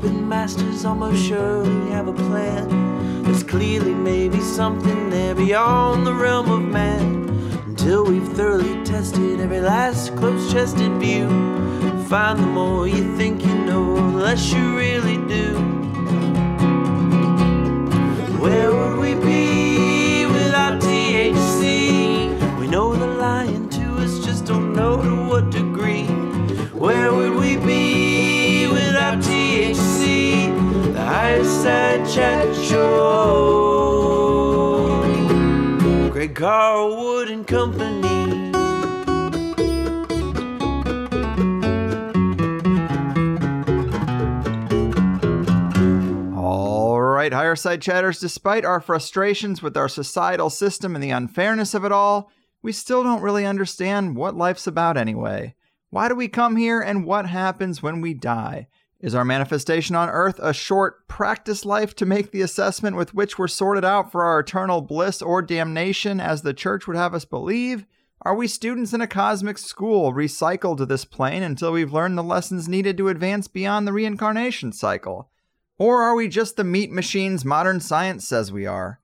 puppet masters almost surely have a plan. There's clearly maybe something there beyond the realm of man. Until we've thoroughly tested every last close-chested view, find the more you think you know, the less you really do. Where would we be without THC? We know they're lying to us, just don't know to what degree. Where would we be without THC? The Higher Side Chat Show. Greg Carwood and Company. All right, Higher Side Chatters, despite our frustrations with our societal system and the unfairness of it all, we still don't really understand what life's about anyway. Why do we come here, and what happens when we die? Is our manifestation on Earth a short practice life to make the assessment with which we're sorted out for our eternal bliss or damnation, as the church would have us believe? Are we students in a cosmic school, recycled to this plane until we've learned the lessons needed to advance beyond the reincarnation cycle? Or are we just the meat machines modern science says we are?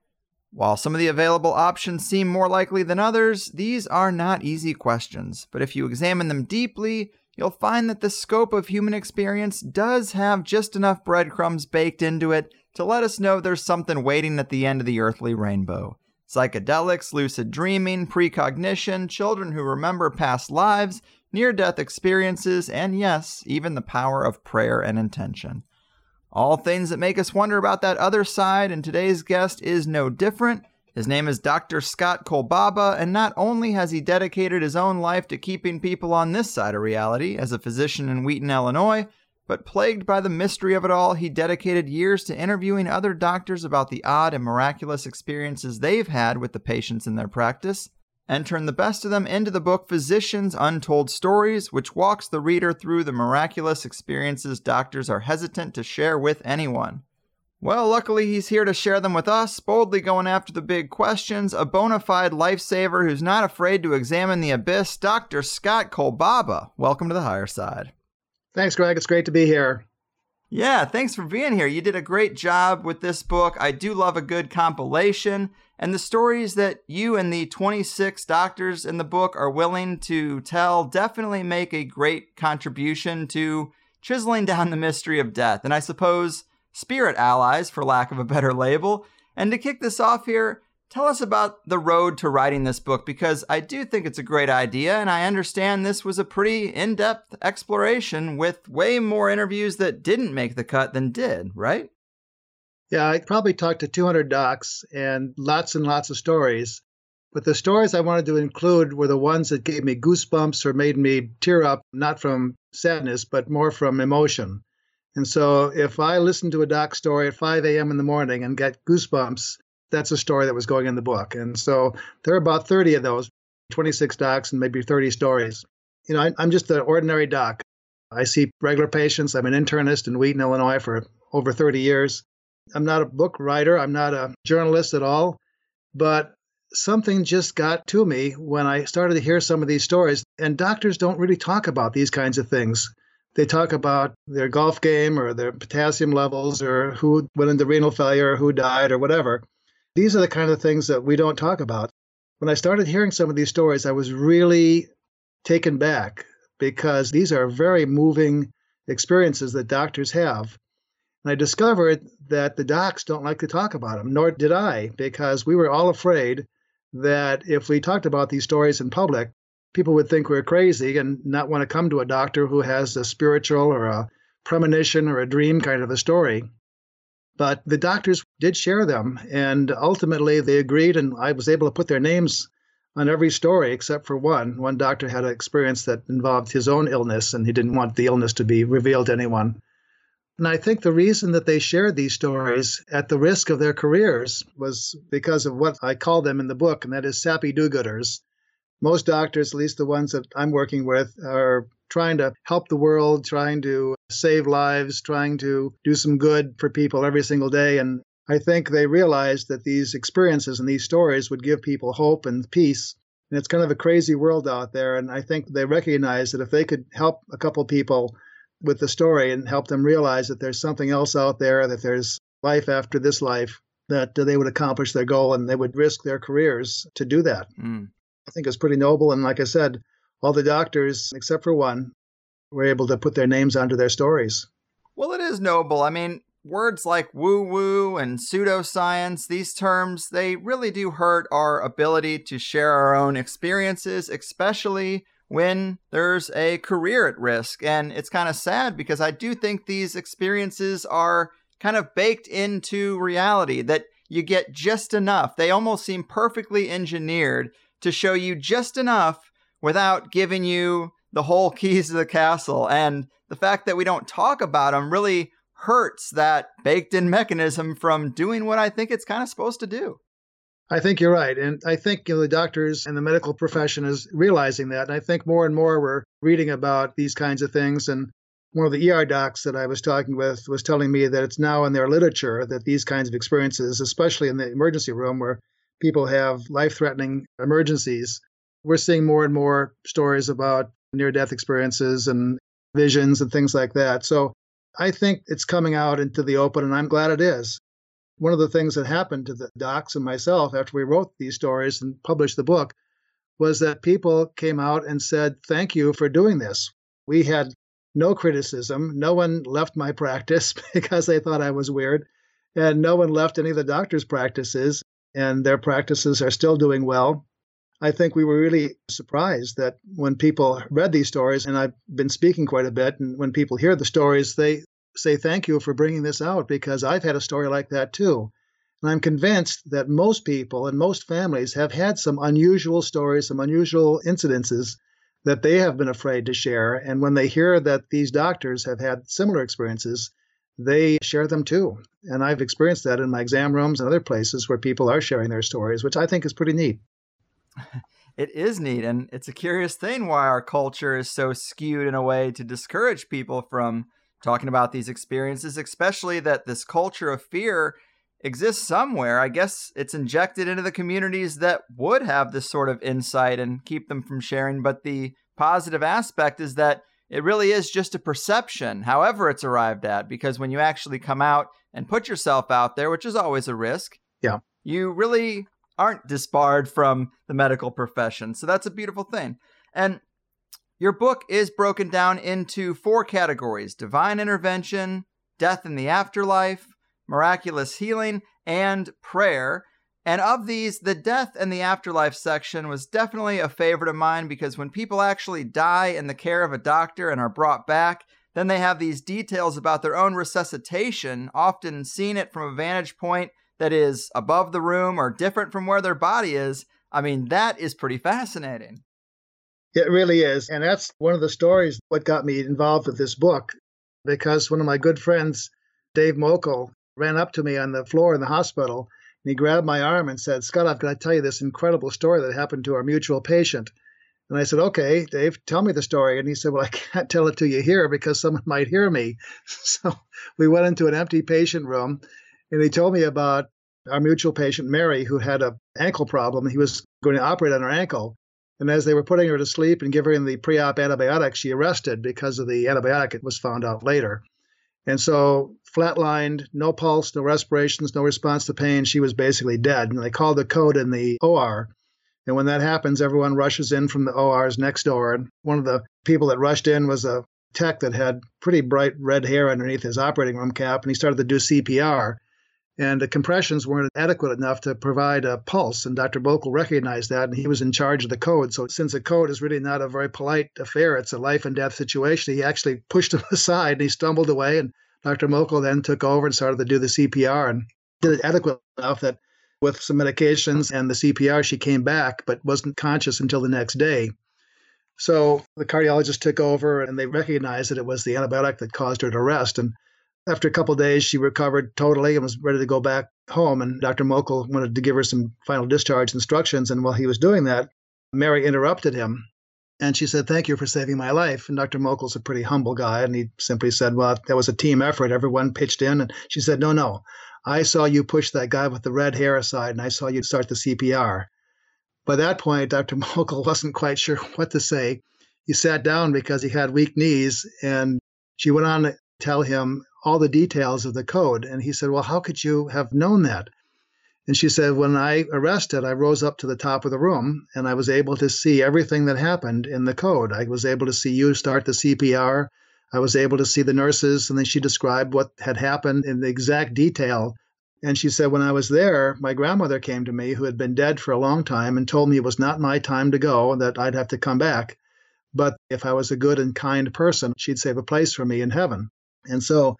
While some of the available options seem more likely than others, these are not easy questions, but if you examine them deeply, you'll find that the scope of human experience does have just enough breadcrumbs baked into it to let us know there's something waiting at the end of the earthly rainbow. Psychedelics, lucid dreaming, precognition, children who remember past lives, near-death experiences, and yes, even the power of prayer and intention. All things that make us wonder about that other side, and today's guest is no different. His name is Dr. Scott Kolbaba, and not only has he dedicated his own life to keeping people on this side of reality as a physician in Wheaton, Illinois, but plagued by the mystery of it all, he dedicated years to interviewing other doctors about the odd and miraculous experiences they've had with the patients in their practice, and turned the best of them into the book Physicians' Untold Stories, which walks the reader through the miraculous experiences doctors are hesitant to share with anyone. Well, luckily he's here to share them with us, boldly going after the big questions, a bona fide lifesaver who's not afraid to examine the abyss, Dr. Scott Kolbaba. Welcome to the Higher Side. Thanks, Greg. It's great to be here. Yeah, thanks for being here. You did a great job with this book. I do love a good compilation. And the stories that you and the 26 doctors in the book are willing to tell definitely make a great contribution to chiseling down the mystery of death. And I suppose spirit allies, for lack of a better label. And to kick this off here, tell us about the road to writing this book, because I do think it's a great idea. And I understand this was a pretty in-depth exploration with way more interviews that didn't make the cut than did, right? Yeah, I probably talked to 200 docs and lots of stories. But the stories I wanted to include were the ones that gave me goosebumps or made me tear up, not from sadness, but more from emotion. And so if I listened to a doc story at 5 a.m. in the morning and got goosebumps, that's a story that was going in the book. And so there are about 30 of those, 26 docs and maybe 30 stories. You know, I'm just an ordinary doc. I see regular patients. I'm an internist in Wheaton, Illinois for over 30 years. I'm not a book writer. I'm not a journalist at all. But something just got to me when I started to hear some of these stories. And doctors don't really talk about these kinds of things. They talk about their golf game or their potassium levels or who went into renal failure or who died or whatever. These are the kind of things that we don't talk about. When I started hearing some of these stories, I was really taken back because these are very moving experiences that doctors have. And I discovered that the docs don't like to talk about them, nor did I, because we were all afraid that if we talked about these stories in public, people would think we were crazy and not want to come to a doctor who has a spiritual or a premonition or a dream kind of a story. But the doctors did share them, and ultimately they agreed, and I was able to put their names on every story except for one. One doctor had an experience that involved his own illness, and he didn't want the illness to be revealed to anyone. And I think the reason that they shared these stories at the risk of their careers was because of what I call them in the book, and that is sappy do-gooders. Most doctors, at least the ones that I'm working with, are trying to help the world, trying to save lives, trying to do some good for people every single day. And I think they realized that these experiences and these stories would give people hope and peace. And it's kind of a crazy world out there. And I think they recognized that if they could help a couple people with the story and help them realize that there's something else out there, that there's life after this life, that they would accomplish their goal and they would risk their careers to do that. Mm. I think it's pretty noble. And like I said, all the doctors, except for one, were able to put their names onto their stories. Well, it is noble. I mean, words like woo-woo and pseudoscience, these terms, they really do hurt our ability to share our own experiences, especially when there's a career at risk. And it's kind of sad because I do think these experiences are kind of baked into reality, that you get just enough. They almost seem perfectly engineered to show you just enough without giving you the whole keys to the castle. And the fact that we don't talk about them really hurts that baked-in mechanism from doing what I think it's kind of supposed to do. I think you're right. And I think the doctors and the medical profession is realizing that. And I think more and more we're reading about these kinds of things. And one of the ER docs that I was talking with was telling me that it's now in their literature that these kinds of experiences, especially in the emergency room where people have life-threatening emergencies, we're seeing more and more stories about near-death experiences and visions and things like that. So I think it's coming out into the open, and I'm glad it is. One of the things that happened to the docs and myself after we wrote these stories and published the book was that people came out and said, thank you for doing this. We had no criticism. No one left my practice because they thought I was weird, and no one left any of the doctors' practices, and their practices are still doing well. I think we were really surprised that when people read these stories, and I've been speaking quite a bit, and when people hear the stories, they say, thank you for bringing this out, because I've had a story like that too. And I'm convinced that most people and most families have had some unusual stories, some unusual incidences that they have been afraid to share. And when they hear that these doctors have had similar experiences, they share them too. And I've experienced that in my exam rooms and other places where people are sharing their stories, which I think is pretty neat. It is neat, and it's a curious thing why our culture is so skewed in a way to discourage people from talking about these experiences, especially that this culture of fear exists somewhere. I guess it's injected into the communities that would have this sort of insight and keep them from sharing. But the positive aspect is that it really is just a perception, however it's arrived at, because when you actually come out and put yourself out there, which is always a risk, yeah, you really aren't disbarred from the medical profession. So that's a beautiful thing. And your book is broken down into 4 categories: divine intervention, death in the afterlife, miraculous healing, and prayer. And of these, the death and the afterlife section was definitely a favorite of mine, because when people actually die in the care of a doctor and are brought back, then they have these details about their own resuscitation, often seeing it from a vantage point that is above the room or different from where their body is. I mean, that is pretty fascinating. It really is. And that's one of the stories what got me involved with this book, because one of my good friends, Dave Mokel, ran up to me on the floor in the hospital, and he grabbed my arm and said, Scott, I've got to tell you this incredible story that happened to our mutual patient. And I said, okay, Dave, tell me the story. And he said, well, I can't tell it to you here because someone might hear me. So we went into an empty patient room, and he told me about our mutual patient, Mary, who had an ankle problem. He was going to operate on her ankle. And as they were putting her to sleep and giving her the pre-op antibiotic, she arrested because of the antibiotic, it was found out later. And so flatlined, no pulse, no respirations, no response to pain. She was basically dead. And they called the code in the OR. And when that happens, everyone rushes in from the ORs next door. And one of the people that rushed in was a tech that had pretty bright red hair underneath his operating room cap. And he started to do CPR. And the compressions weren't adequate enough to provide a pulse. And Dr. Bokel recognized that, and he was in charge of the code. So since a code is really not a very polite affair, it's a life and death situation, he actually pushed him aside, and he stumbled away. And Dr. Mokel then took over and started to do the CPR, and did it adequate enough that with some medications and the CPR, she came back, but wasn't conscious until the next day. So the cardiologist took over, and they recognized that it was the antibiotic that caused her to arrest. And after a couple of days, she recovered totally and was ready to go back home. And Dr. Mokel wanted to give her some final discharge instructions. And while he was doing that, Mary interrupted him. And she said, thank you for saving my life. And Dr. Mokel's a pretty humble guy. And he simply said, well, that was a team effort. Everyone pitched in. And she said, no, I saw you push that guy with the red hair aside, and I saw you start the CPR. By that point, Dr. Mokel wasn't quite sure what to say. He sat down because he had weak knees, and She went on to tell him all the details of the code. And he said, well, how could you have known that? And she said, when I arrested, I rose up to the top of the room and I was able to see everything that happened in the code. I was able to see you start the CPR. I was able to see the nurses. And then she described what had happened in the exact detail. And she said, when I was there, my grandmother came to me, who had been dead for a long time, and told me it was not my time to go, that I'd have to come back. But if I was a good and kind person, she'd save a place for me in heaven. And so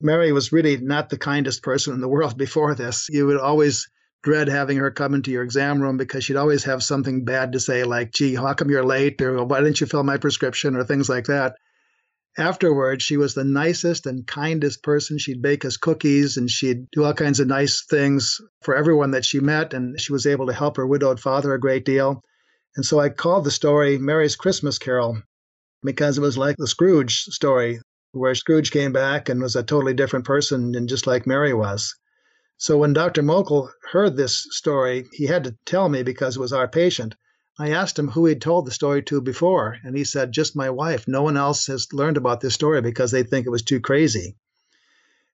Mary was really not the kindest person in the world before this. You would always dread having her come into your exam room because she'd always have something bad to say, like, gee, how come you're late? Or why didn't you fill my prescription? Or things like that. Afterwards, she was the nicest and kindest person. She'd bake us cookies and she'd do all kinds of nice things for everyone that she met. And she was able to help her widowed father a great deal. And so I called the story Mary's Christmas Carol because it was like the Scrooge story, where Scrooge came back and was a totally different person and just like Mary was. So when Dr. Mokel heard this story, he had to tell me because it was our patient. I asked him who he'd told the story to before, and he said, just my wife. No one else has learned about this story because they think it was too crazy.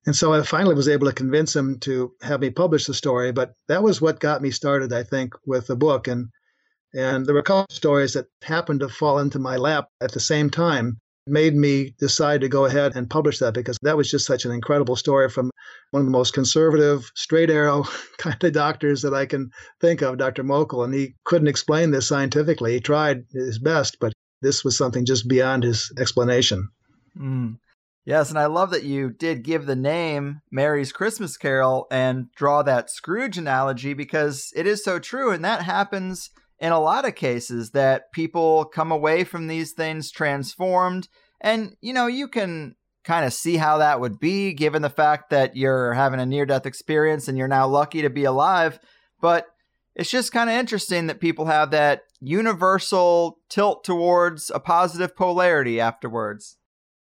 And so I finally was able to convince him to have me publish the story, but that was what got me started, I think, with the book. And there were a couple of stories that happened to fall into my lap at the same time, made me decide to go ahead and publish that, because that was just such an incredible story from one of the most conservative, straight arrow kind of doctors that I can think of, Dr. Mokel. And he couldn't explain this scientifically. He tried his best, but this was something just beyond his explanation. Mm. Yes, and I love that you did give the name Mary's Christmas Carol and draw that Scrooge analogy, because it is so true. And that happens in a lot of cases, that people come away from these things transformed. And, you know, you can kind of see how that would be, given the fact that you're having a near-death experience and you're now lucky to be alive. But it's just kind of interesting that people have that universal tilt towards a positive polarity afterwards.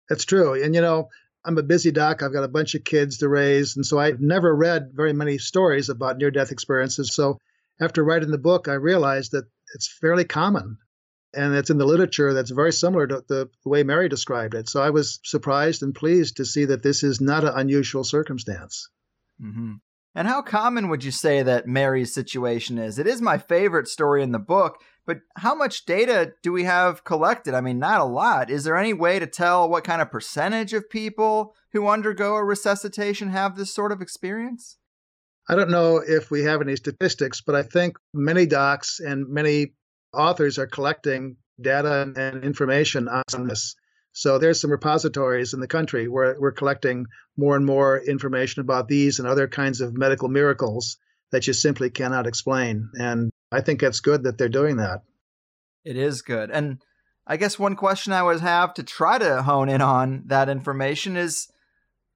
That's true. And, you know, I'm a busy doc. I've got a bunch of kids to raise. And so I've never read very many stories about near-death experiences. So after writing the book, I realized that it's fairly common, and it's in the literature that's very similar to the way Mary described it. So I was surprised and pleased to see that this is not an unusual circumstance. Mm-hmm. And how common would you say that Mary's situation is? It is my favorite story in the book, but how much data do we have collected? I mean, not a lot. Is there any way to tell what kind of percentage of people who undergo a resuscitation have this sort of experience? I don't know if we have any statistics, but I think many docs and many authors are collecting data and information on this. So there's some repositories in the country where we're collecting more and more information about these and other kinds of medical miracles that you simply cannot explain. And I think it's good that they're doing that. It is good. And I guess one question I would have to try to hone in on that information is,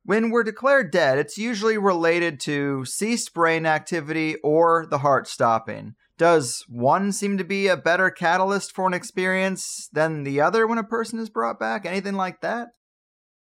when we're declared dead, it's usually related to ceased brain activity or the heart stopping. Does one seem to be a better catalyst for an experience than the other when a person is brought back? Anything like that?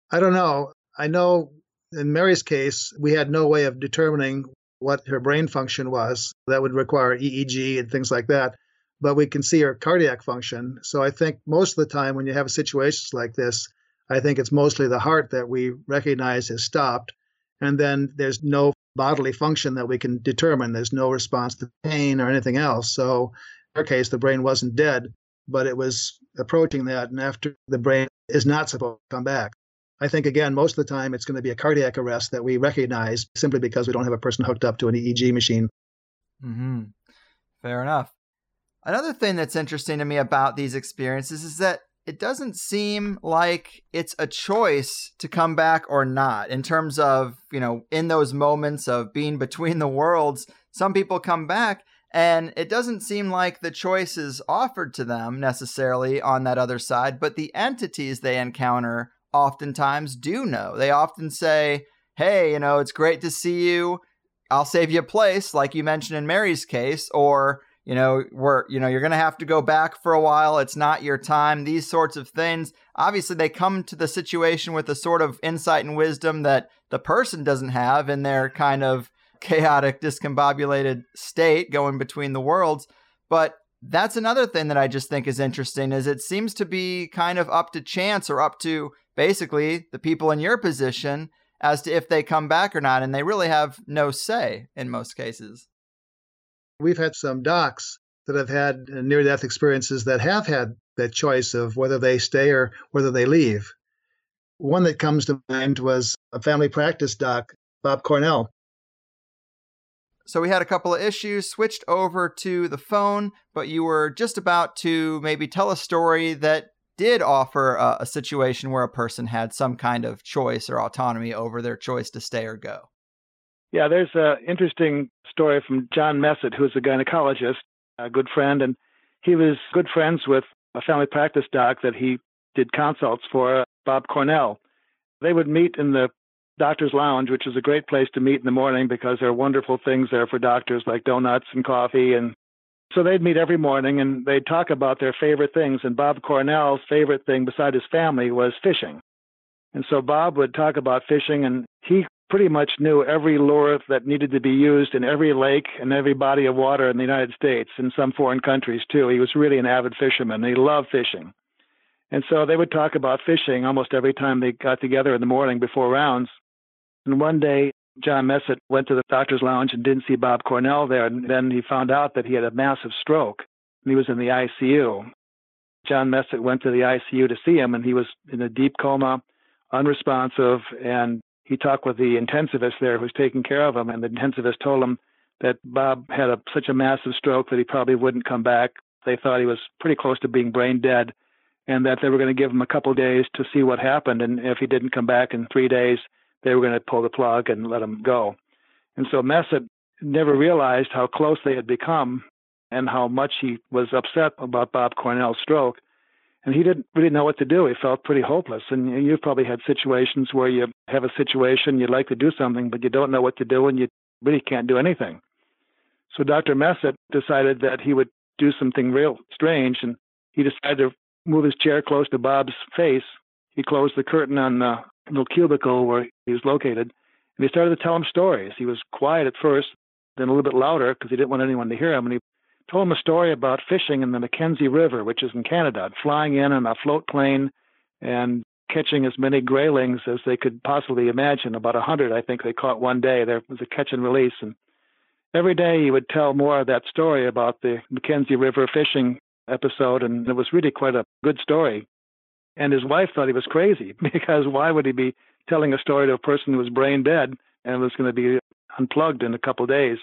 I don't know. I know in Mary's case, we had no way of determining what her brain function was. That would require EEG and things like that. But we can see her cardiac function. So I think most of the time when you have situations like this, I think it's mostly the heart that we recognize has stopped. And then there's no bodily function that we can determine. There's no response to pain or anything else. So in our case, the brain wasn't dead, but it was approaching that. And after the brain is not supposed to come back. I think, again, most of the time, it's going to be a cardiac arrest that we recognize simply because we don't have a person hooked up to an EEG machine. Mm-hmm. Fair enough. Another thing that's interesting to me about these experiences is that it doesn't seem like it's a choice to come back or not. In terms of, you know, in those moments of being between the worlds, some people come back and it doesn't seem like the choice is offered to them necessarily on that other side, but the entities they encounter oftentimes do know. They often say, hey, you know, it's great to see you. I'll save you a place, like you mentioned in Mary's case, or you know, you're going to have to go back for a while. It's not your time. These sorts of things. Obviously, they come to the situation with a sort of insight and wisdom that the person doesn't have in their kind of chaotic, discombobulated state going between the worlds. But that's another thing that I just think is interesting, is it seems to be kind of up to chance or up to basically the people in your position as to if they come back or not, and they really have no say in most cases. We've had some docs that have had near-death experiences that have had that choice of whether they stay or whether they leave. One that comes to mind was a family practice doc, Bob Cornell. So we had a couple of issues, switched over to the phone, but you were just about to maybe tell a story that did offer a situation where a person had some kind of choice or autonomy over their choice to stay or go. Yeah, there's an interesting story from John Messett, who's a gynecologist, a good friend, and he was good friends with a family practice doc that he did consults for, Bob Cornell. They would meet in the doctor's lounge, which is a great place to meet in the morning because there are wonderful things there for doctors like donuts and coffee. And so they'd meet every morning and they'd talk about their favorite things. And Bob Cornell's favorite thing beside his family was fishing. And so Bob would talk about fishing, and he pretty much knew every lure that needed to be used in every lake and every body of water in the United States and some foreign countries too. He was really an avid fisherman. He loved fishing. And so they would talk about fishing almost every time they got together in the morning before rounds. And one day, John Messett went to the doctor's lounge and didn't see Bob Cornell there. And then he found out that he had a massive stroke and he was in the ICU. John Messett went to the ICU to see him, and he was in a deep coma, unresponsive. And he talked with the intensivist there who's taking care of him. And the intensivist told him that Bob had such a massive stroke that he probably wouldn't come back. They thought he was pretty close to being brain dead, and that they were going to give him a couple of days to see what happened. And if he didn't come back in 3 days, they were going to pull the plug and let him go. And so Messett never realized how close they had become and how much he was upset about Bob Cornell's stroke. And he didn't really know what to do. He felt pretty hopeless. And you've probably had situations where you have a situation, you'd like to do something, but you don't know what to do and you really can't do anything. So Dr. Messett decided that he would do something real strange, and he decided to move his chair close to Bob's face. He closed the curtain on the little cubicle where he was located, and he started to tell him stories. He was quiet at first, then a little bit louder because he didn't want anyone to hear him. And he told him a story about fishing in the Mackenzie River, which is in Canada, flying in on a float plane and catching as many graylings as they could possibly imagine. About 100, I think they caught one day. There was a catch and release. And every day he would tell more of that story about the Mackenzie River fishing episode, and it was really quite a good story. And his wife thought he was crazy, because why would he be telling a story to a person who was brain dead and was going to be unplugged in a couple of days?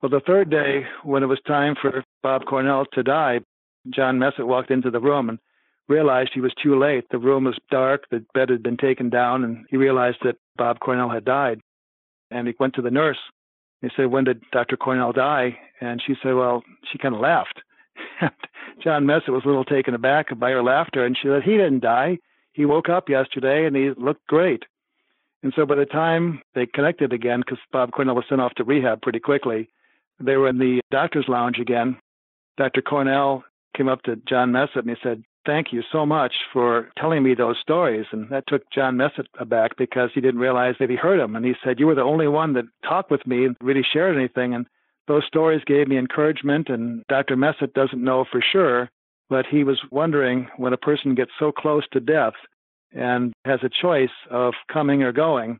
Well, the third day, when it was time for Bob Cornell to die, John Messett walked into the room and realized he was too late. The room was dark, the bed had been taken down, and he realized that Bob Cornell had died. And he went to the nurse. He said, "When did Dr. Cornell die?" And she said, well, she kind of laughed. John Messett was a little taken aback by her laughter, and she said, "He didn't die. He woke up yesterday, and he looked great." And so by the time they connected again, because Bob Cornell was sent off to rehab pretty quickly, they were in the doctor's lounge again. Dr. Cornell came up to John Messett, and he said, "Thank you so much for telling me those stories." And that took John Messett aback, because he didn't realize that he heard him. And he said, "You were the only one that talked with me and really shared anything. And those stories gave me encouragement." And Dr. Messett doesn't know for sure, but he was wondering, when a person gets so close to death and has a choice of coming or going,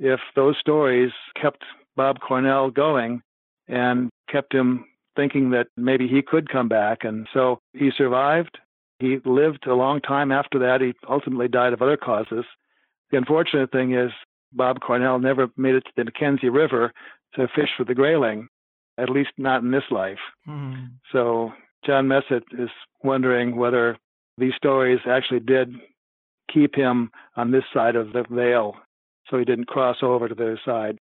if those stories kept Bob Cornell going and kept him thinking that maybe he could come back. And so he survived. He lived a long time after that. He ultimately died of other causes. The unfortunate thing is Bob Cornell never made it to the Mackenzie River to fish for the grayling. At least not in this life. Mm. So John Messett is wondering whether these stories actually did keep him on this side of the veil, so he didn't cross over to the other side.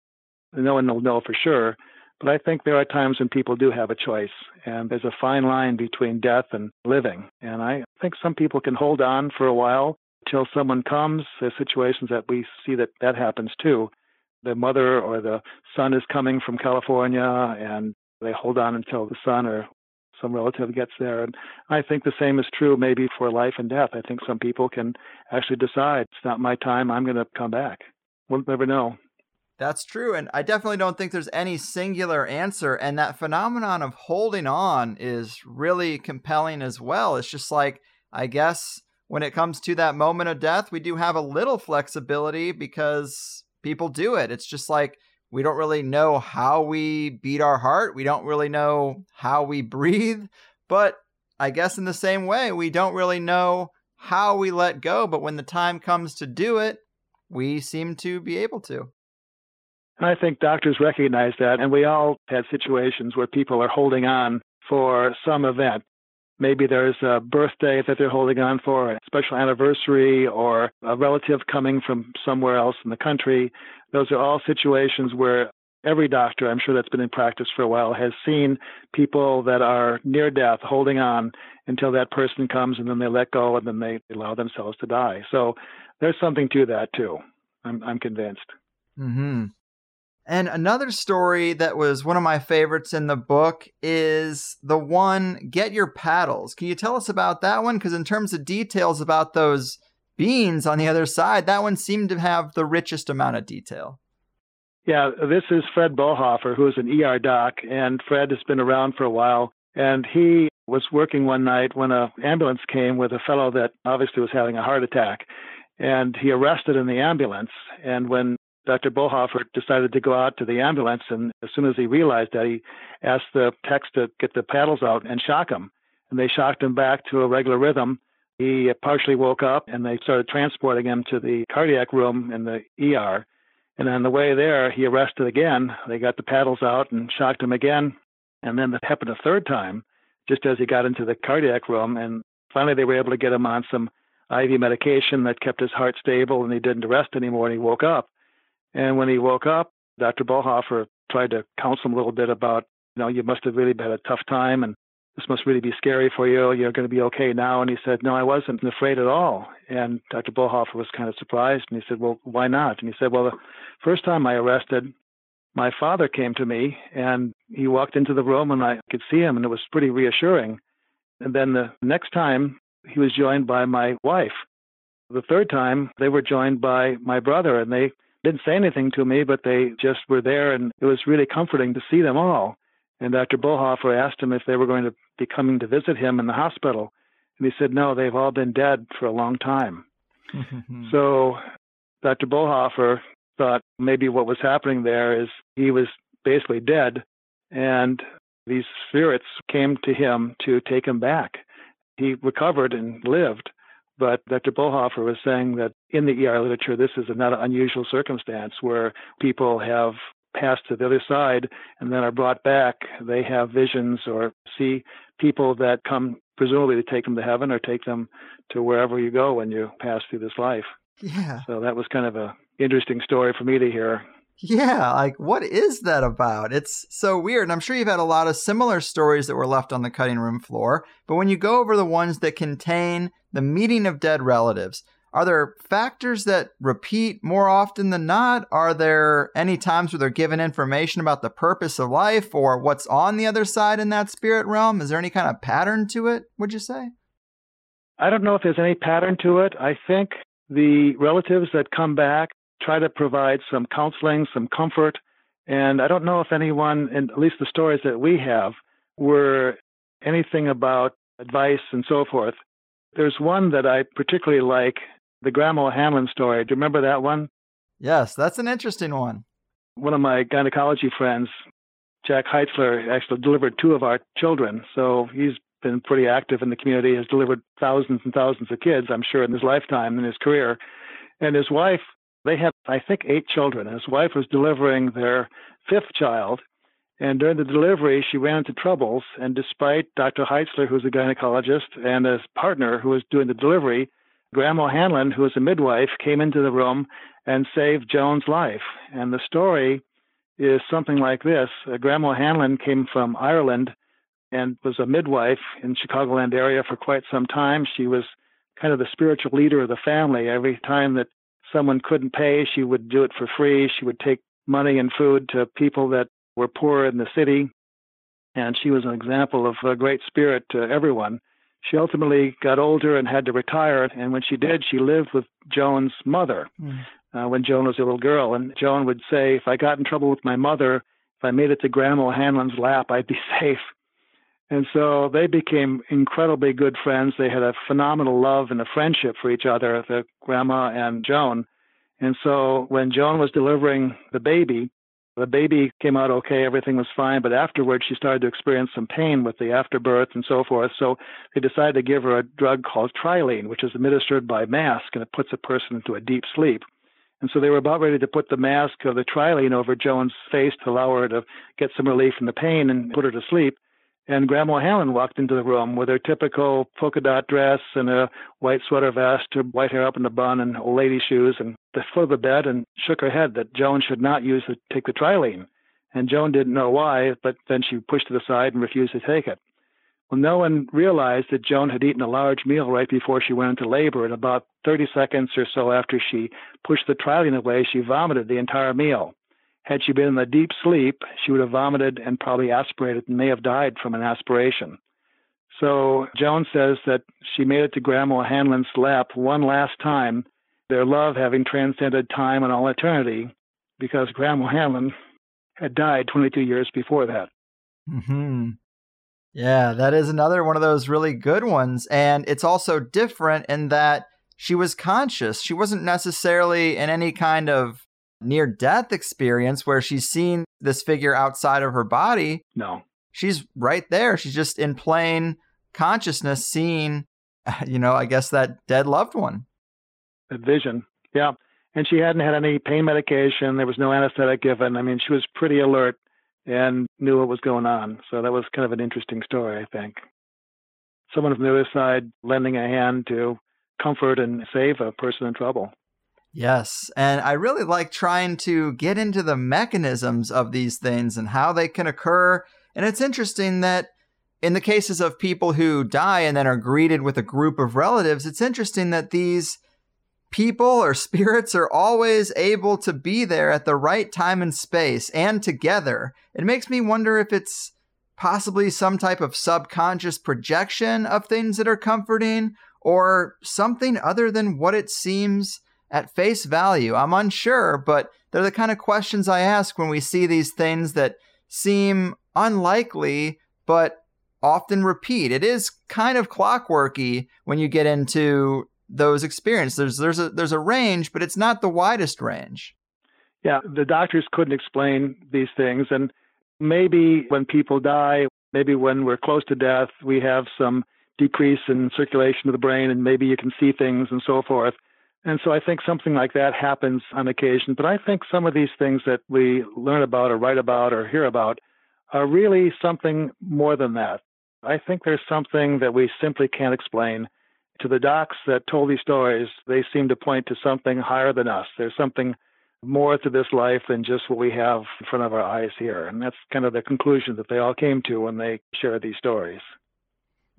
No one will know for sure, but I think there are times when people do have a choice, and there's a fine line between death and living. And I think some people can hold on for a while till someone comes. There's situations that we see that happens too. The mother or the son is coming from California, and they hold on until the son or some relative gets there. And I think the same is true maybe for life and death. I think some people can actually decide, it's not my time, I'm going to come back. We'll never know. That's true. And I definitely don't think there's any singular answer. And that phenomenon of holding on is really compelling as well. It's just like, I guess when it comes to that moment of death, we do have a little flexibility because people do it. It's just like, we don't really know how we beat our heart. We don't really know how we breathe. But I guess in the same way, we don't really know how we let go. But when the time comes to do it, we seem to be able to. And I think doctors recognize that. And we all had situations where people are holding on for some event. Maybe there's a birthday that they're holding on for, a special anniversary, or a relative coming from somewhere else in the country. Those are all situations where every doctor, I'm sure that's been in practice for a while, has seen people that are near death holding on until that person comes, and then they let go, and then they allow themselves to die. So there's something to that, too. I'm convinced. Mm-hmm. And another story that was one of my favorites in the book is the one, Get Your Paddles. Can you tell us about that one? Because in terms of details about those beans on the other side, that one seemed to have the richest amount of detail. Yeah, this is Fred Bohofer, who is an ER doc, and Fred has been around for a while. And he was working one night when an ambulance came with a fellow that obviously was having a heart attack. And he arrested in the ambulance. And when Dr. Bohofer decided to go out to the ambulance, and as soon as he realized that, he asked the techs to get the paddles out and shock him. And they shocked him back to a regular rhythm. He partially woke up, and they started transporting him to the cardiac room in the ER. And on the way there, he arrested again. They got the paddles out and shocked him again. And then that happened a third time, just as he got into the cardiac room. And finally, they were able to get him on some IV medication that kept his heart stable, and he didn't arrest anymore, and he woke up. And when he woke up, Dr. Bohofer tried to counsel him a little bit about, you must have really had a tough time, and this must really be scary for you. You're going to be okay now. And he said, no, I wasn't afraid at all. And Dr. Bohofer was kind of surprised. And he said, well, why not? And he said, well, the first time I arrested, my father came to me, and he walked into the room, and I could see him, and it was pretty reassuring. And then the next time, he was joined by my wife. The third time, they were joined by my brother, and they didn't say anything to me, but they just were there, and it was really comforting to see them all. And Dr. Bohofer asked him if they were going to be coming to visit him in the hospital. And he said, no, they've all been dead for a long time. So Dr. Bohofer thought maybe what was happening there is he was basically dead, and these spirits came to him to take him back. He recovered and lived. But Dr. Bohofer was saying that in the ER literature, this is not an unusual circumstance where people have passed to the other side and then are brought back. They have visions or see people that come presumably to take them to heaven or take them to wherever you go when you pass through this life. Yeah. So that was kind of an interesting story for me to hear. Yeah. Like, what is that about? It's so weird. And I'm sure you've had a lot of similar stories that were left on the cutting room floor. But when you go over the ones that contain the meeting of dead relatives, are there factors that repeat more often than not? Are there any times where they're given information about the purpose of life or what's on the other side in that spirit realm? Is there any kind of pattern to it, would you say? I don't know if there's any pattern to it. I think the relatives that come back try to provide some counseling, some comfort. And I don't know if anyone, and at least the stories that we have, were anything about advice and so forth. There's one that I particularly like, the Grandma Hanlon story. Do you remember that one? Yes, that's an interesting one. One of my gynecology friends, Jack Heitzler, actually delivered two of our children. So he's been pretty active in the community, has delivered thousands and thousands of kids, I'm sure, in his lifetime, in his career. And his wife, they had, I think, 8 children. His wife was delivering their 5th child. And during the delivery, she ran into troubles. And despite Dr. Heitzler, who's a gynecologist, and his partner who was doing the delivery, Grandma Hanlon, who was a midwife, came into the room and saved Joan's life. And the story is something like this. Grandma Hanlon came from Ireland and was a midwife in the Chicagoland area for quite some time. She was kind of the spiritual leader of the family. Every time that someone couldn't pay, she would do it for free. She would take money and food to people that were poor in the city, and she was an example of a great spirit to everyone. She ultimately got older and had to retire, and when she did, she lived with Joan's mother when Joan was a little girl. And Joan would say, if I got in trouble with my mother, if I made it to Grandma Hanlon's lap, I'd be safe. And so they became incredibly good friends. They had a phenomenal love and a friendship for each other, the grandma and Joan. And so when Joan was delivering the baby came out okay, everything was fine. But afterwards, she started to experience some pain with the afterbirth and so forth. So they decided to give her a drug called Trilene, which is administered by mask, and it puts a person into a deep sleep. And so they were about ready to put the mask of the Trilene over Joan's face to allow her to get some relief from the pain and put her to sleep. And Grandma Hanlon walked into the room with her typical polka dot dress and a white sweater vest, her white hair up in a bun and old lady shoes, and the foot of the bed, and shook her head that Joan should not take the Trilene. And Joan didn't know why, but then she pushed it aside and refused to take it. Well, no one realized that Joan had eaten a large meal right before she went into labor, and about 30 seconds or so after she pushed the Trilene away, she vomited the entire meal. Had she been in a deep sleep, she would have vomited and probably aspirated and may have died from an aspiration. So Joan says that she made it to Grandma Hanlon's lap one last time, their love having transcended time and all eternity, because Grandma Hanlon had died 22 years before that. Mm-hmm. Yeah, that is another one of those really good ones. And it's also different in that she was conscious. She wasn't necessarily in any kind of near-death experience where she's seen this figure outside of her body. No. She's right there. She's just in plain consciousness seeing, I guess that dead loved one. That vision. Yeah. And she hadn't had any pain medication. There was no anesthetic given. I mean, she was pretty alert and knew what was going on. So that was kind of an interesting story, I think. Someone from the other side lending a hand to comfort and save a person in trouble. Yes, and I really like trying to get into the mechanisms of these things and how they can occur. And it's interesting that in the cases of people who die and then are greeted with a group of relatives, it's interesting that these people or spirits are always able to be there at the right time and space and together. It makes me wonder if it's possibly some type of subconscious projection of things that are comforting or something other than what it seems at face value. I'm unsure, but they're the kind of questions I ask when we see these things that seem unlikely, but often repeat. It is kind of clockworky when you get into those experiences. There's a range, but it's not the widest range. Yeah, the doctors couldn't explain these things. And maybe when people die, maybe when we're close to death, we have some decrease in circulation of the brain, and maybe you can see things and so forth. And so I think something like that happens on occasion. But I think some of these things that we learn about or write about or hear about are really something more than that. I think there's something that we simply can't explain. To the docs that told these stories, they seem to point to something higher than us. There's something more to this life than just what we have in front of our eyes here. And that's kind of the conclusion that they all came to when they shared these stories.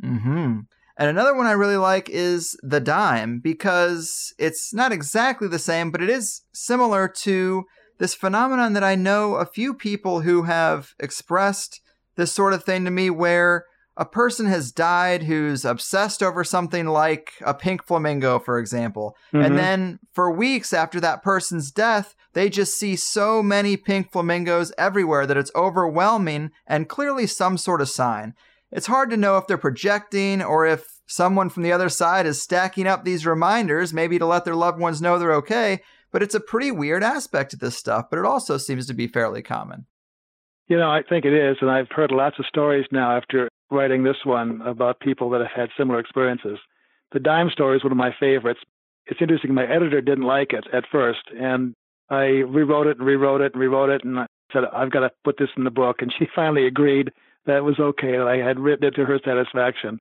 Mm-hmm. And another one I really like is the dime, because it's not exactly the same, but it is similar to this phenomenon that I know a few people who have expressed this sort of thing to me, where a person has died who's obsessed over something like a pink flamingo, for example. Mm-hmm. And then for weeks after that person's death, they just see so many pink flamingos everywhere that it's overwhelming and clearly some sort of sign. It's hard to know if they're projecting or if someone from the other side is stacking up these reminders, maybe to let their loved ones know they're okay, but it's a pretty weird aspect of this stuff, but it also seems to be fairly common. I think it is, and I've heard lots of stories now after writing this one about people that have had similar experiences. The dime story is one of my favorites. It's interesting, my editor didn't like it at first, and I rewrote it, and I said, I've got to put this in the book, and she finally agreed. That was okay. I had written it to her satisfaction.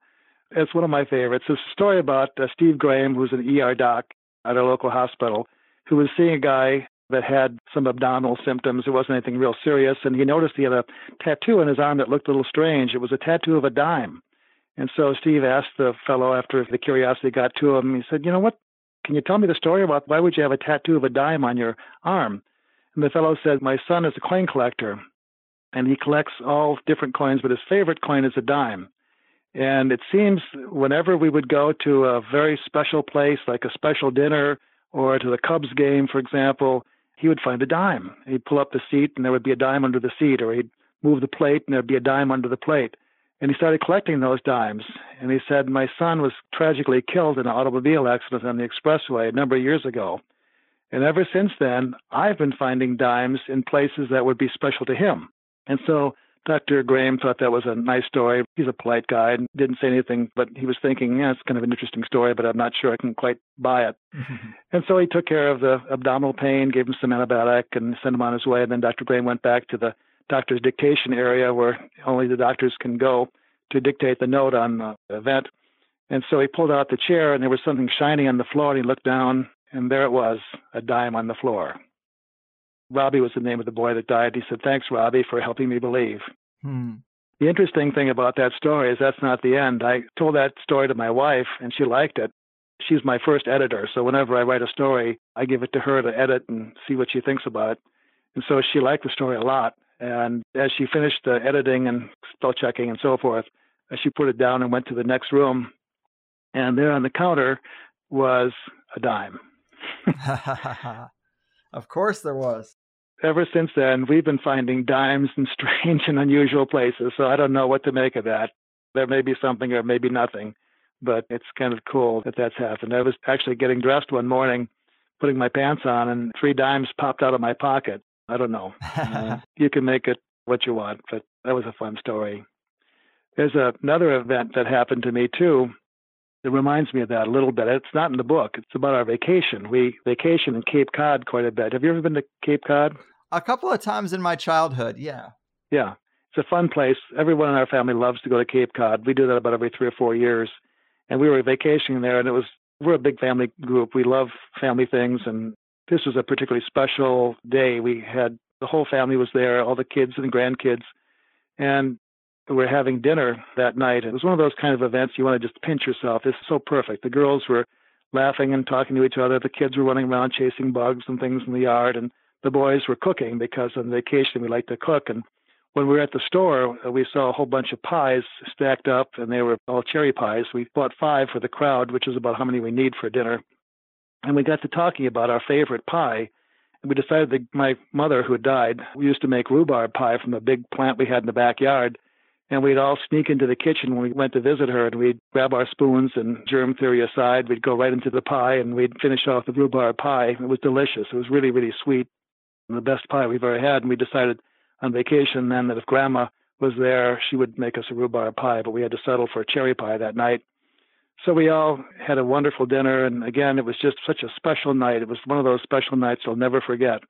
It's one of my favorites. It's a story about Steve Graham, who's an ER doc at a local hospital, who was seeing a guy that had some abdominal symptoms. It wasn't anything real serious. And he noticed he had a tattoo on his arm that looked a little strange. It was a tattoo of a dime. And so Steve asked the fellow, after the curiosity got to him, he said, you know what, can you tell me the story about why would you have a tattoo of a dime on your arm? And the fellow said, my son is a coin collector. And he collects all different coins, but his favorite coin is a dime. And it seems whenever we would go to a very special place, like a special dinner or to the Cubs game, for example, he would find a dime. He'd pull up the seat and there would be a dime under the seat, or he'd move the plate and there'd be a dime under the plate. And he started collecting those dimes. And he said, my son was tragically killed in an automobile accident on the expressway a number of years ago. And ever since then, I've been finding dimes in places that would be special to him. And so Dr. Graham thought that was a nice story. He's a polite guy and didn't say anything, but he was thinking, yeah, it's kind of an interesting story, but I'm not sure I can quite buy it. Mm-hmm. And so he took care of the abdominal pain, gave him some antibiotic, and sent him on his way. And then Dr. Graham went back to the doctor's dictation area where only the doctors can go to dictate the note on the event. And so he pulled out the chair, and there was something shiny on the floor, and he looked down, and there it was, a dime on the floor. Robbie was the name of the boy that died. He said, thanks, Robbie, for helping me believe. Hmm. The interesting thing about that story is that's not the end. I told that story to my wife, and she liked it. She's my first editor, so whenever I write a story, I give it to her to edit and see what she thinks about it. And so she liked the story a lot. And as she finished the editing and spell checking and so forth, she put it down and went to the next room. And there on the counter was a dime. Of course there was. Ever since then, we've been finding dimes in strange and unusual places, so I don't know what to make of that. There may be something or maybe nothing, but it's kind of cool that that's happened. I was actually getting dressed one morning, putting my pants on, and 3 dimes popped out of my pocket. I don't know. You can make it what you want, but that was a fun story. There's another event that happened to me, too. It reminds me of that a little bit. It's not in the book. It's about our vacation. We vacation in Cape Cod quite a bit. Have you ever been to Cape Cod? A couple of times in my childhood, yeah. Yeah. It's a fun place. Everyone in our family loves to go to Cape Cod. We do that about every 3 or 4 years. And we were vacationing there, and we're a big family group. We love family things, and this was a particularly special day. We had the whole family was there, all the kids and grandkids, and we're having dinner that night. It was one of those kind of events you want to just pinch yourself. It's so perfect. The girls were laughing and talking to each other. The kids were running around chasing bugs and things in the yard. And the boys were cooking because on vacation we like to cook. And when we were at the store, we saw a whole bunch of pies stacked up, and they were all cherry pies. We bought 5 for the crowd, which is about how many we need for dinner. And we got to talking about our favorite pie. We decided that my mother, who died, we used to make rhubarb pie from a big plant we had in the backyard. And we'd all sneak into the kitchen when we went to visit her, and we'd grab our spoons and germ theory aside. We'd go right into the pie, and we'd finish off the rhubarb pie. It was delicious. It was really, really sweet, and the best pie we've ever had. And we decided on vacation then that if Grandma was there, she would make us a rhubarb pie, but we had to settle for a cherry pie that night. So we all had a wonderful dinner, and again, it was just such a special night. It was one of those special nights you'll never forget.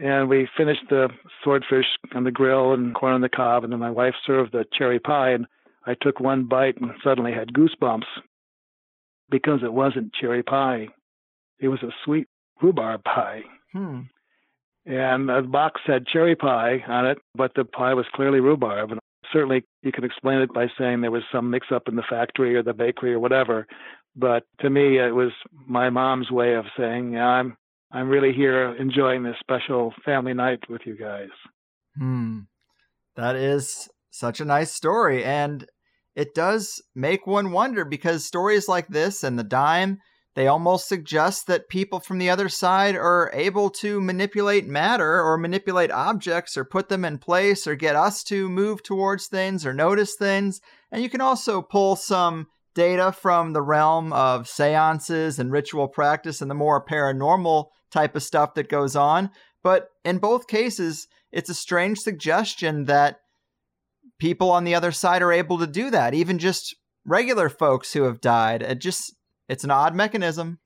And we finished the swordfish on the grill and corn on the cob, and then my wife served the cherry pie, and I took one bite and suddenly had goosebumps because it wasn't cherry pie. It was a sweet rhubarb pie. Hmm. And the box had cherry pie on it, but the pie was clearly rhubarb. And certainly you can explain it by saying there was some mix-up in the factory or the bakery or whatever, but to me it was my mom's way of saying, yeah, I'm really here enjoying this special family night with you guys. Hmm. That is such a nice story. And it does make one wonder, because stories like this and the dime, they almost suggest that people from the other side are able to manipulate matter or manipulate objects or put them in place or get us to move towards things or notice things. And you can also pull some data from the realm of seances and ritual practice and the more paranormal type of stuff that goes on. But in both cases, it's a strange suggestion that people on the other side are able to do that, even just regular folks who have died. It's an odd mechanism.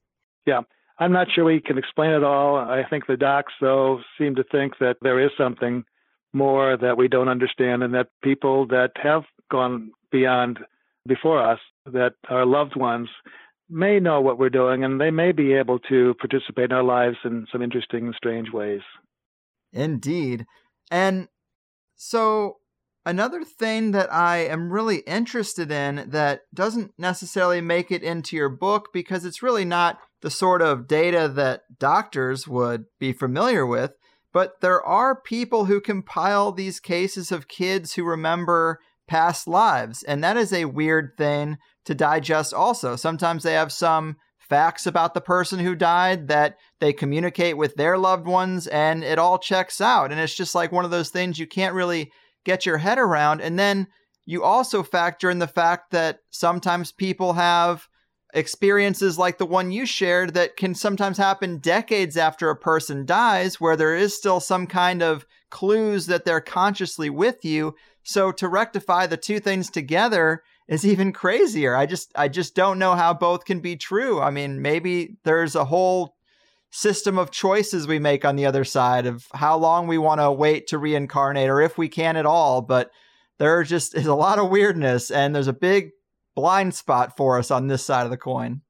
Yeah. I'm not sure we can explain it all. I think the docs, though, seem to think that there is something more that we don't understand, and that people that have gone beyond before us, that our loved ones may know what we're doing, and they may be able to participate in our lives in some interesting and strange ways. Indeed. And so another thing that I am really interested in that doesn't necessarily make it into your book, because it's really not the sort of data that doctors would be familiar with, but there are people who compile these cases of kids who remember past lives. And that is a weird thing to digest also. Sometimes they have some facts about the person who died that they communicate with their loved ones, and it all checks out. And it's just like one of those things you can't really get your head around. And then you also factor in the fact that sometimes people have experiences like the one you shared that can sometimes happen decades after a person dies, where there is still some kind of clues that they're consciously with you. So to rectify the two things together is even crazier. I just don't know how both can be true. I mean, maybe there's a whole system of choices we make on the other side of how long we want to wait to reincarnate, or if we can at all, but there just is a lot of weirdness, and there's a big blind spot for us on this side of the coin.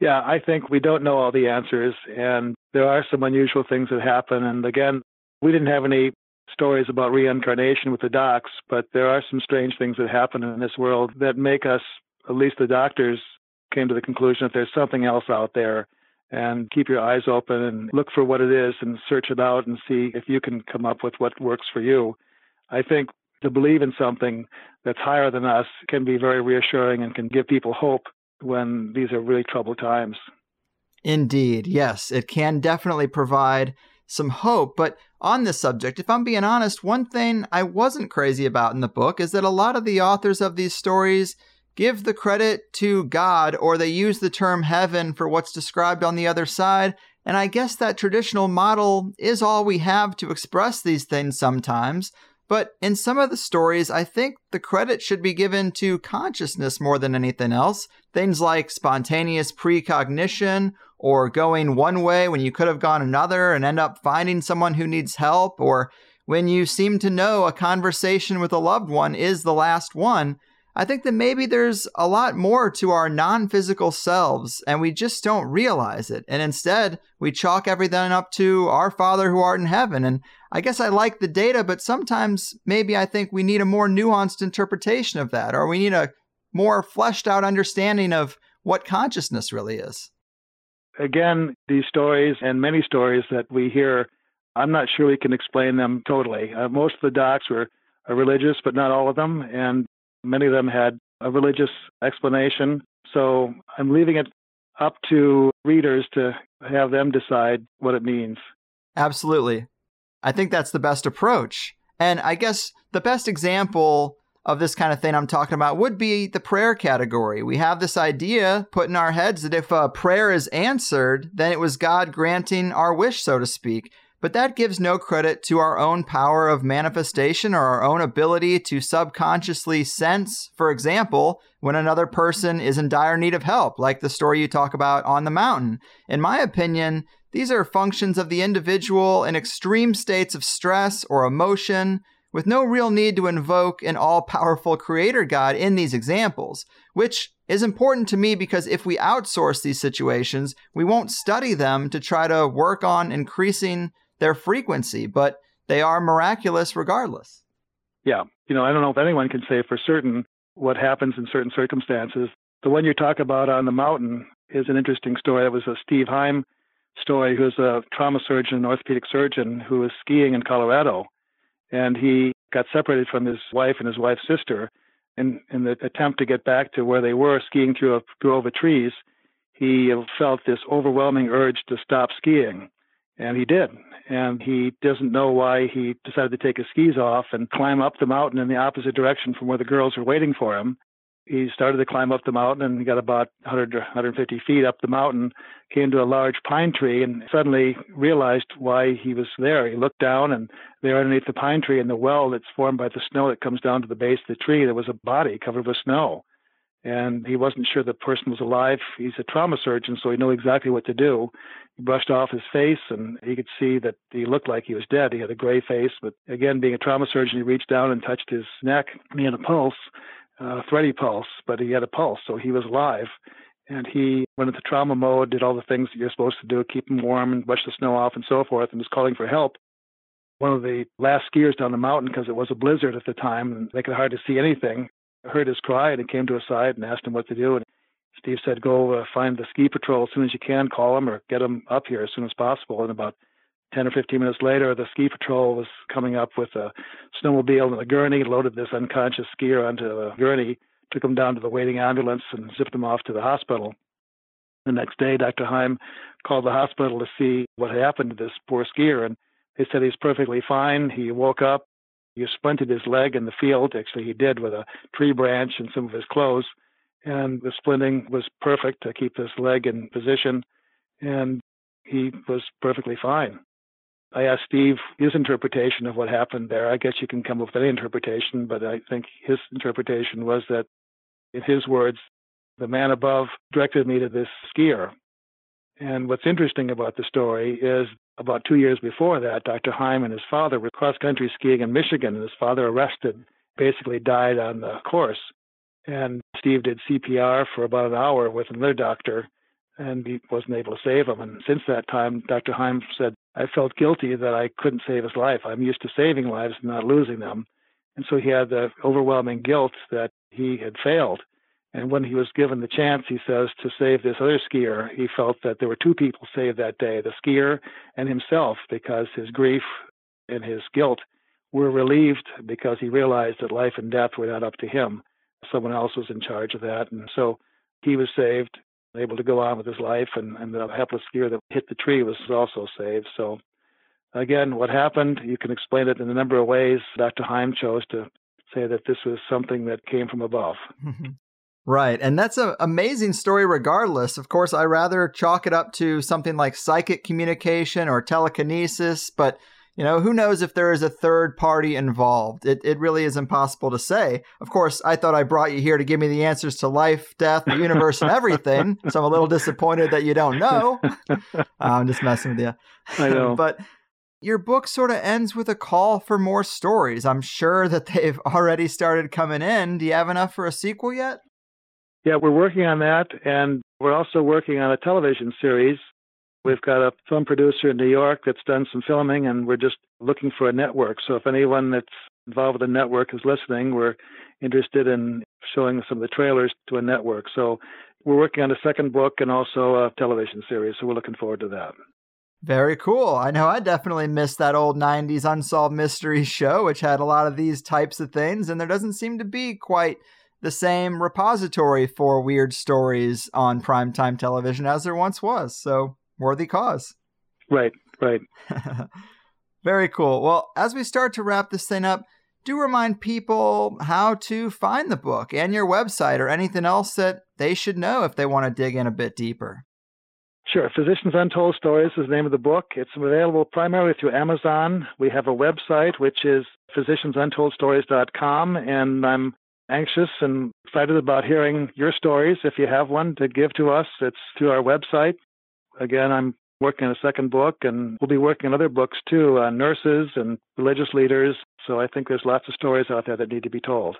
Yeah, I think we don't know all the answers, and there are some unusual things that happen. And again, we didn't have any stories about reincarnation with the docs, but there are some strange things that happen in this world that make us, at least the doctors came to the conclusion that there's something else out there, and keep your eyes open and look for what it is and search it out and see if you can come up with what works for you. I think to believe in something that's higher than us can be very reassuring and can give people hope when these are really troubled times. Indeed, yes. It can definitely provide some hope. But on this subject, if I'm being honest, one thing I wasn't crazy about in the book is that a lot of the authors of these stories give the credit to God, or they use the term heaven for what's described on the other side. And I guess that traditional model is all we have to express these things sometimes. But in some of the stories, I think the credit should be given to consciousness more than anything else. Things like spontaneous precognition, or going one way when you could have gone another and end up finding someone who needs help, or when you seem to know a conversation with a loved one is the last one. I think that maybe there's a lot more to our non-physical selves, and we just don't realize it. And instead, we chalk everything up to our Father who art in heaven. And I guess I like the data, but sometimes maybe I think we need a more nuanced interpretation of that, or we need a more fleshed out understanding of what consciousness really is. Again, these stories and many stories that we hear, I'm not sure we can explain them totally. Most of the docs were religious, but not all of them. And many of them had a religious explanation, so I'm leaving it up to readers to have them decide what it means. Absolutely. I think that's the best approach. And I guess the best example of this kind of thing I'm talking about would be the prayer category. We have this idea put in our heads that if a prayer is answered, then it was God granting our wish, so to speak. But that gives no credit to our own power of manifestation, or our own ability to subconsciously sense, for example, when another person is in dire need of help, like the story you talk about on the mountain. In my opinion, these are functions of the individual in extreme states of stress or emotion, with no real need to invoke an all-powerful creator God in these examples, which is important to me because if we outsource these situations, we won't study them to try to work on increasing their frequency, but they are miraculous regardless. Yeah. I don't know if anyone can say for certain what happens in certain circumstances. The one you talk about on the mountain is an interesting story. It was a Steve Heim story, who's a trauma surgeon, an orthopedic surgeon, who was skiing in Colorado. And he got separated from his wife and his wife's sister. In the attempt to get back to where they were, skiing through a grove of trees, he felt this overwhelming urge to stop skiing. And he did. And he doesn't know why he decided to take his skis off and climb up the mountain in the opposite direction from where the girls were waiting for him. He started to climb up the mountain and he got about 100 or 150 feet up the mountain, came to a large pine tree and suddenly realized why he was there. He looked down and there underneath the pine tree in the well that's formed by the snow that comes down to the base of the tree, there was a body covered with snow. And he wasn't sure the person was alive. He's a trauma surgeon, so he knew exactly what to do. He brushed off his face, and he could see that he looked like he was dead. He had a gray face, but again, being a trauma surgeon, he reached down and touched his neck. He had a pulse, a thready pulse, but he had a pulse, so he was alive. And he went into trauma mode, did all the things that you're supposed to do, keep him warm and brush the snow off and so forth, and was calling for help. One of the last skiers down the mountain, because it was a blizzard at the time, and they could hardly see anything, heard his cry and he came to his side and asked him what to do. And Steve said, go find the ski patrol as soon as you can, call him or get him up here as soon as possible. And about 10 or 15 minutes later, the ski patrol was coming up with a snowmobile and a gurney, loaded this unconscious skier onto a gurney, took him down to the waiting ambulance and zipped him off to the hospital. The next day, Dr. Heim called the hospital to see what happened to this poor skier. And they said he's perfectly fine. He woke up, He splinted his leg in the field. Actually, he did, with a tree branch and some of his clothes. And the splinting was perfect to keep his leg in position. And he was perfectly fine. I asked Steve his interpretation of what happened there. I guess you can come up with any interpretation, but I think his interpretation was that, in his words, the man above directed me to this skier. And what's interesting about the story is about 2 years before that, Dr. Heim and his father were cross-country skiing in Michigan, and his father arrested, basically died on the course. And Steve did CPR for about an hour with another doctor, and he wasn't able to save him. And since that time, Dr. Heim said, I felt guilty that I couldn't save his life. I'm used to saving lives and not losing them. And so he had the overwhelming guilt that he had failed. And when he was given the chance, he says, to save this other skier, he felt that there were two people saved that day, the skier and himself, because his grief and his guilt were relieved because he realized that life and death were not up to him. Someone else was in charge of that. And so he was saved, able to go on with his life, and the helpless skier that hit the tree was also saved. So again, what happened, you can explain it in a number of ways. Dr. Heim chose to say that this was something that came from above. Right. And that's an amazing story regardless. Of course, I rather chalk it up to something like psychic communication or telekinesis, but who knows if there is a third party involved? It really is impossible to say. Of course, I thought I brought you here to give me the answers to life, death, the universe, and everything. So I'm a little disappointed that you don't know. I'm just messing with you. I know. But your book sort of ends with a call for more stories. I'm sure that they've already started coming in. Do you have enough for a sequel yet? Yeah, we're working on that. And we're also working on a television series. We've got a film producer in New York that's done some filming, and we're just looking for a network. So if anyone that's involved with a network is listening, we're interested in showing some of the trailers to a network. So we're working on a second book and also a television series. So we're looking forward to that. Very cool. I know I definitely missed that old 90s Unsolved Mysteries show, which had a lot of these types of things. And there doesn't seem to be quite the same repository for weird stories on primetime television as there once was. So worthy cause. Right. Very cool. Well, as we start to wrap this thing up, do remind people how to find the book and your website or anything else that they should know if they want to dig in a bit deeper. Sure. Physicians' Untold Stories is the name of the book. It's available primarily through Amazon. We have a website, which is physiciansuntoldstories.com, and I'm anxious and excited about hearing your stories, if you have one, to give to us. It's through our website. Again, I'm working on a second book, and we'll be working on other books too, on nurses and religious leaders. So I think there's lots of stories out there that need to be told.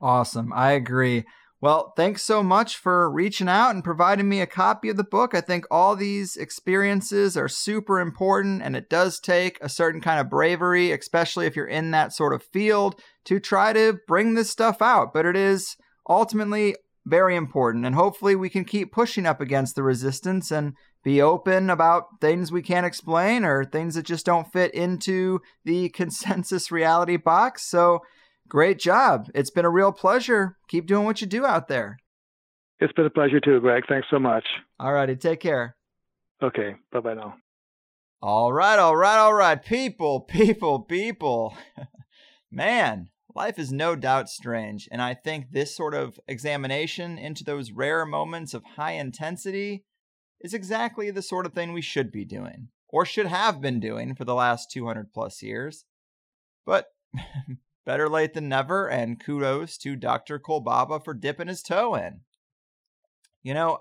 Awesome. I agree. Well, thanks so much for reaching out and providing me a copy of the book. I think all these experiences are super important, and it does take a certain kind of bravery, especially if you're in that sort of field, to try to bring this stuff out. But it is ultimately very important, and hopefully we can keep pushing up against the resistance and be open about things we can't explain or things that just don't fit into the consensus reality box. So great job. It's been a real pleasure. Keep doing what you do out there. It's been a pleasure too, Greg. Thanks so much. All righty. Take care. Okay. Bye-bye now. All right. People. Man. Life is no doubt strange, and I think this sort of examination into those rare moments of high intensity is exactly the sort of thing we should be doing, or should have been doing for the last 200 plus years. But better late than never, and kudos to Dr. Kolbaba for dipping his toe in.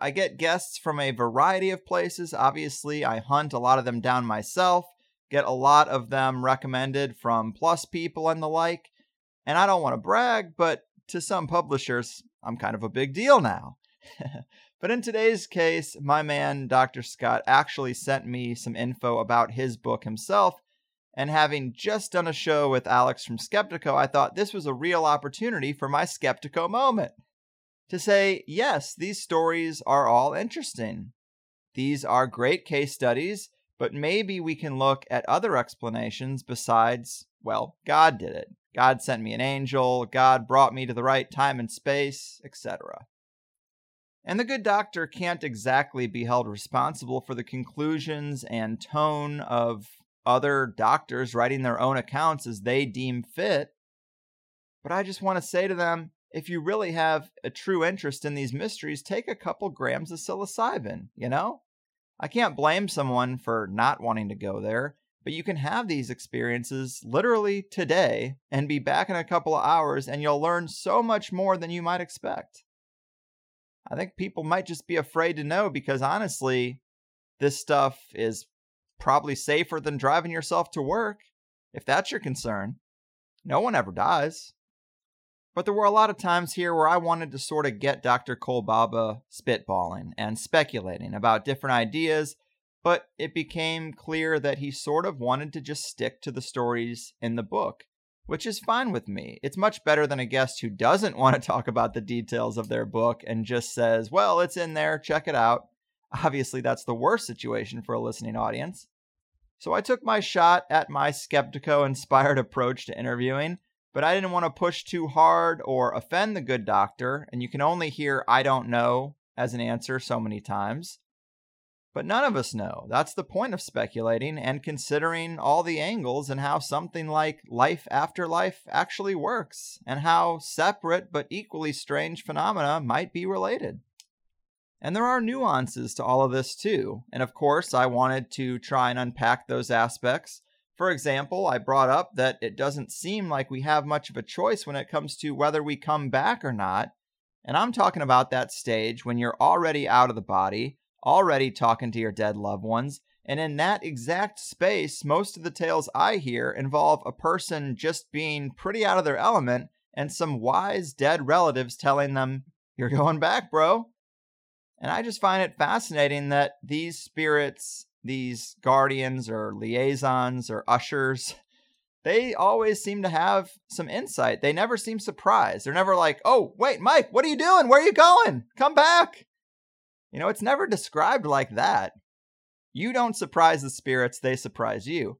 I get guests from a variety of places. Obviously, I hunt a lot of them down myself, get a lot of them recommended from plus people and the like. And I don't want to brag, but to some publishers, I'm kind of a big deal now. But in today's case, my man, Dr. Scott, actually sent me some info about his book himself. And having just done a show with Alex from Skeptiko, I thought this was a real opportunity for my Skeptiko moment. To say, yes, these stories are all interesting. These are great case studies, but maybe we can look at other explanations besides, well, God did it. God sent me an angel, God brought me to the right time and space, etc. And the good doctor can't exactly be held responsible for the conclusions and tone of other doctors writing their own accounts as they deem fit. But I just want to say to them, if you really have a true interest in these mysteries, take a couple grams of psilocybin, you know? I can't blame someone for not wanting to go there, but you can have these experiences literally today and be back in a couple of hours, and you'll learn so much more than you might expect. I think people might just be afraid to know because, honestly, this stuff is probably safer than driving yourself to work, if that's your concern. No one ever dies. But there were a lot of times here where I wanted to sort of get Dr. Kolbaba spitballing and speculating about different ideas, but it became clear that he sort of wanted to just stick to the stories in the book, which is fine with me. It's much better than a guest who doesn't want to talk about the details of their book and just says, well, it's in there, check it out. Obviously, that's the worst situation for a listening audience. So I took my shot at my Skeptiko-inspired approach to interviewing, but I didn't want to push too hard or offend the good doctor, and you can only hear I don't know as an answer so many times. But none of us know. That's the point of speculating and considering all the angles and how something like life after life actually works and how separate but equally strange phenomena might be related. And there are nuances to all of this too. And of course, I wanted to try and unpack those aspects. For example, I brought up that it doesn't seem like we have much of a choice when it comes to whether we come back or not. And I'm talking about that stage when you're already out of the body, already talking to your dead loved ones, and in that exact space, most of the tales I hear involve a person just being pretty out of their element and some wise dead relatives telling them, you're going back, bro. And I just find it fascinating that these spirits, these guardians or liaisons or ushers, they always seem to have some insight. They never seem surprised. They're never like, oh, wait, Mike, what are you doing? Where are you going? Come back. You know, it's never described like that. You don't surprise the spirits, they surprise you.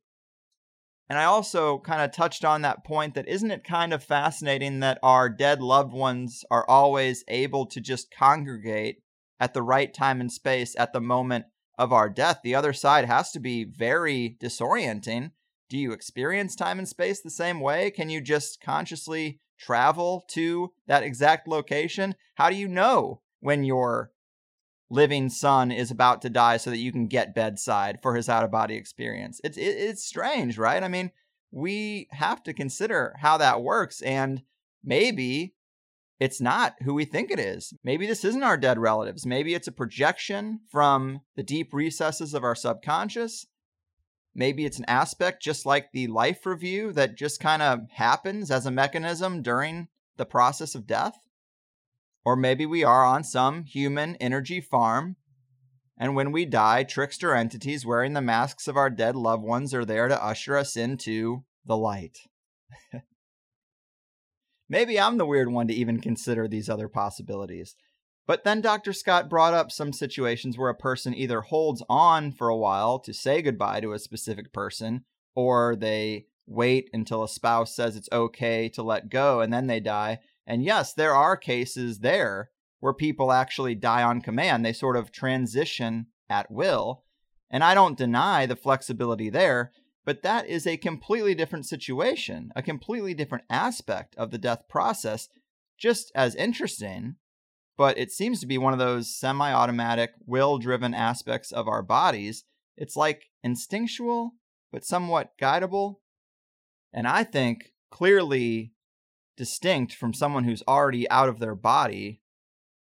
And I also kind of touched on that point that isn't it kind of fascinating that our dead loved ones are always able to just congregate at the right time and space at the moment of our death? The other side has to be very disorienting. Do you experience time and space the same way? Can you just consciously travel to that exact location? How do you know when you're living son is about to die so that you can get bedside for his out-of-body experience? It's strange, right? I mean, we have to consider how that works, and maybe it's not who we think it is. Maybe this isn't our dead relatives. Maybe it's a projection from the deep recesses of our subconscious. Maybe it's an aspect just like the life review that just kind of happens as a mechanism during the process of death. Or maybe we are on some human energy farm, and when we die, trickster entities wearing the masks of our dead loved ones are there to usher us into the light. Maybe I'm the weird one to even consider these other possibilities. But then Dr. Scott brought up some situations where a person either holds on for a while to say goodbye to a specific person, or they wait until a spouse says it's okay to let go and then they die. And yes, there are cases there where people actually die on command. They sort of transition at will. And I don't deny the flexibility there, but that is a completely different situation, a completely different aspect of the death process, just as interesting, but it seems to be one of those semi-automatic, will-driven aspects of our bodies. It's like instinctual, but somewhat guidable. And I think clearly distinct from someone who's already out of their body,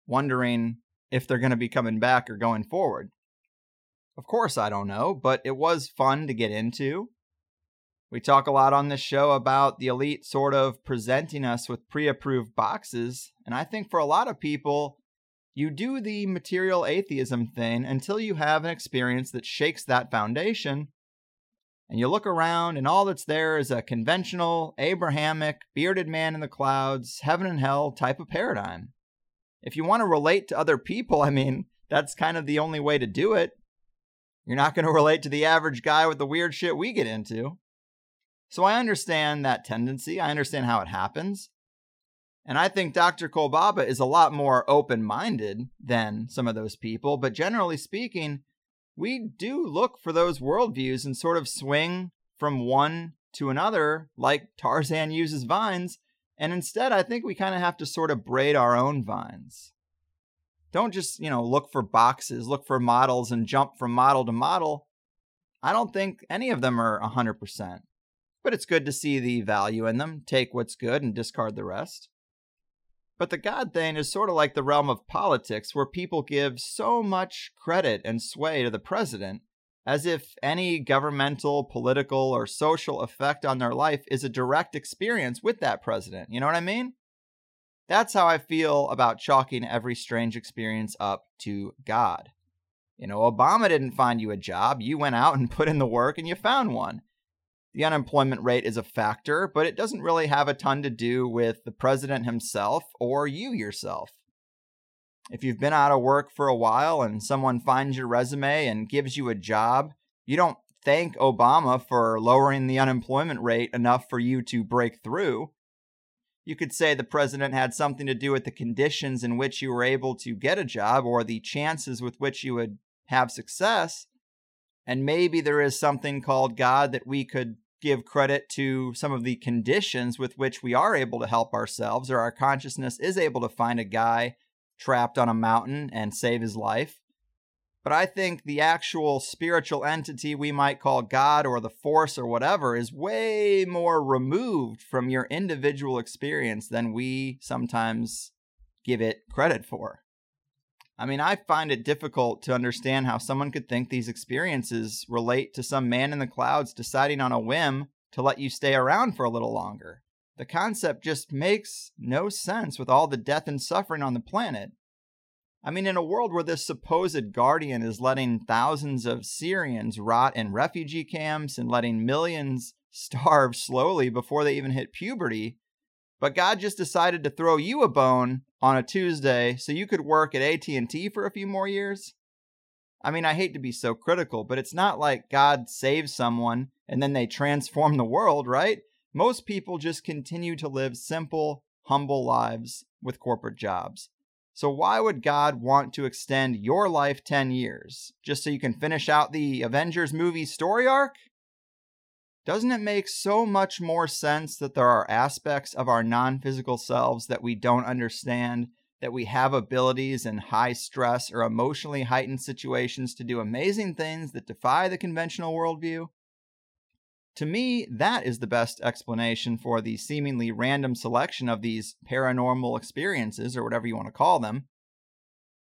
wondering if they're going to be coming back or going forward. Of course, I don't know, but it was fun to get into. We talk a lot on this show about the elite sort of presenting us with pre-approved boxes, and I think for a lot of people, you do the material atheism thing until you have an experience that shakes that foundation. And you look around, and all that's there is a conventional, Abrahamic, bearded man in the clouds, heaven and hell type of paradigm. If you want to relate to other people, I mean, that's kind of the only way to do it. You're not going to relate to the average guy with the weird shit we get into. So I understand that tendency. I understand how it happens. And I think Dr. Kolbaba is a lot more open-minded than some of those people, but generally speaking, we do look for those worldviews and sort of swing from one to another, like Tarzan uses vines, and instead I think we kind of have to sort of braid our own vines. Don't just, look for boxes, look for models, and jump from model to model. I don't think any of them are 100%, but it's good to see the value in them, take what's good and discard the rest. But the God thing is sort of like the realm of politics, where people give so much credit and sway to the president, as if any governmental, political, or social effect on their life is a direct experience with that president. You know what I mean? That's how I feel about chalking every strange experience up to God. Obama didn't find you a job. You went out and put in the work and you found one. The unemployment rate is a factor, but it doesn't really have a ton to do with the president himself or you yourself. If you've been out of work for a while and someone finds your resume and gives you a job, you don't thank Obama for lowering the unemployment rate enough for you to break through. You could say the president had something to do with the conditions in which you were able to get a job or the chances with which you would have success. And maybe there is something called God that we could give credit to some of the conditions with which we are able to help ourselves, or our consciousness is able to find a guy trapped on a mountain and save his life. But I think the actual spiritual entity we might call God or the force or whatever is way more removed from your individual experience than we sometimes give it credit for. I find it difficult to understand how someone could think these experiences relate to some man in the clouds deciding on a whim to let you stay around for a little longer. The concept just makes no sense with all the death and suffering on the planet. In a world where this supposed guardian is letting thousands of Syrians rot in refugee camps and letting millions starve slowly before they even hit puberty, but God just decided to throw you a bone on a Tuesday so you could work at AT&T for a few more years? I hate to be so critical, but it's not like God saves someone and then they transform the world, right? Most people just continue to live simple, humble lives with corporate jobs. So why would God want to extend your life 10 years just so you can finish out the Avengers movie story arc? Doesn't it make so much more sense that there are aspects of our non-physical selves that we don't understand, that we have abilities in high stress or emotionally heightened situations to do amazing things that defy the conventional worldview? To me, that is the best explanation for the seemingly random selection of these paranormal experiences, or whatever you want to call them.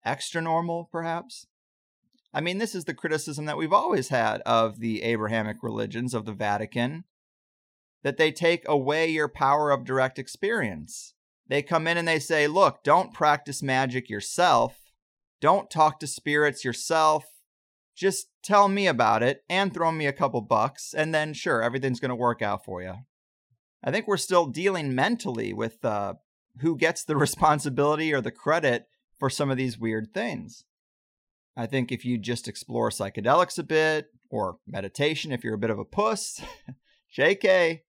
Extranormal, perhaps? This is the criticism that we've always had of the Abrahamic religions, of the Vatican, that they take away your power of direct experience. They come in and they say, look, don't practice magic yourself. Don't talk to spirits yourself. Just tell me about it and throw me a couple bucks, and then, sure, everything's going to work out for you. I think we're still dealing mentally with who gets the responsibility or the credit for some of these weird things. I think if you just explore psychedelics a bit, or meditation if you're a bit of a puss, JK,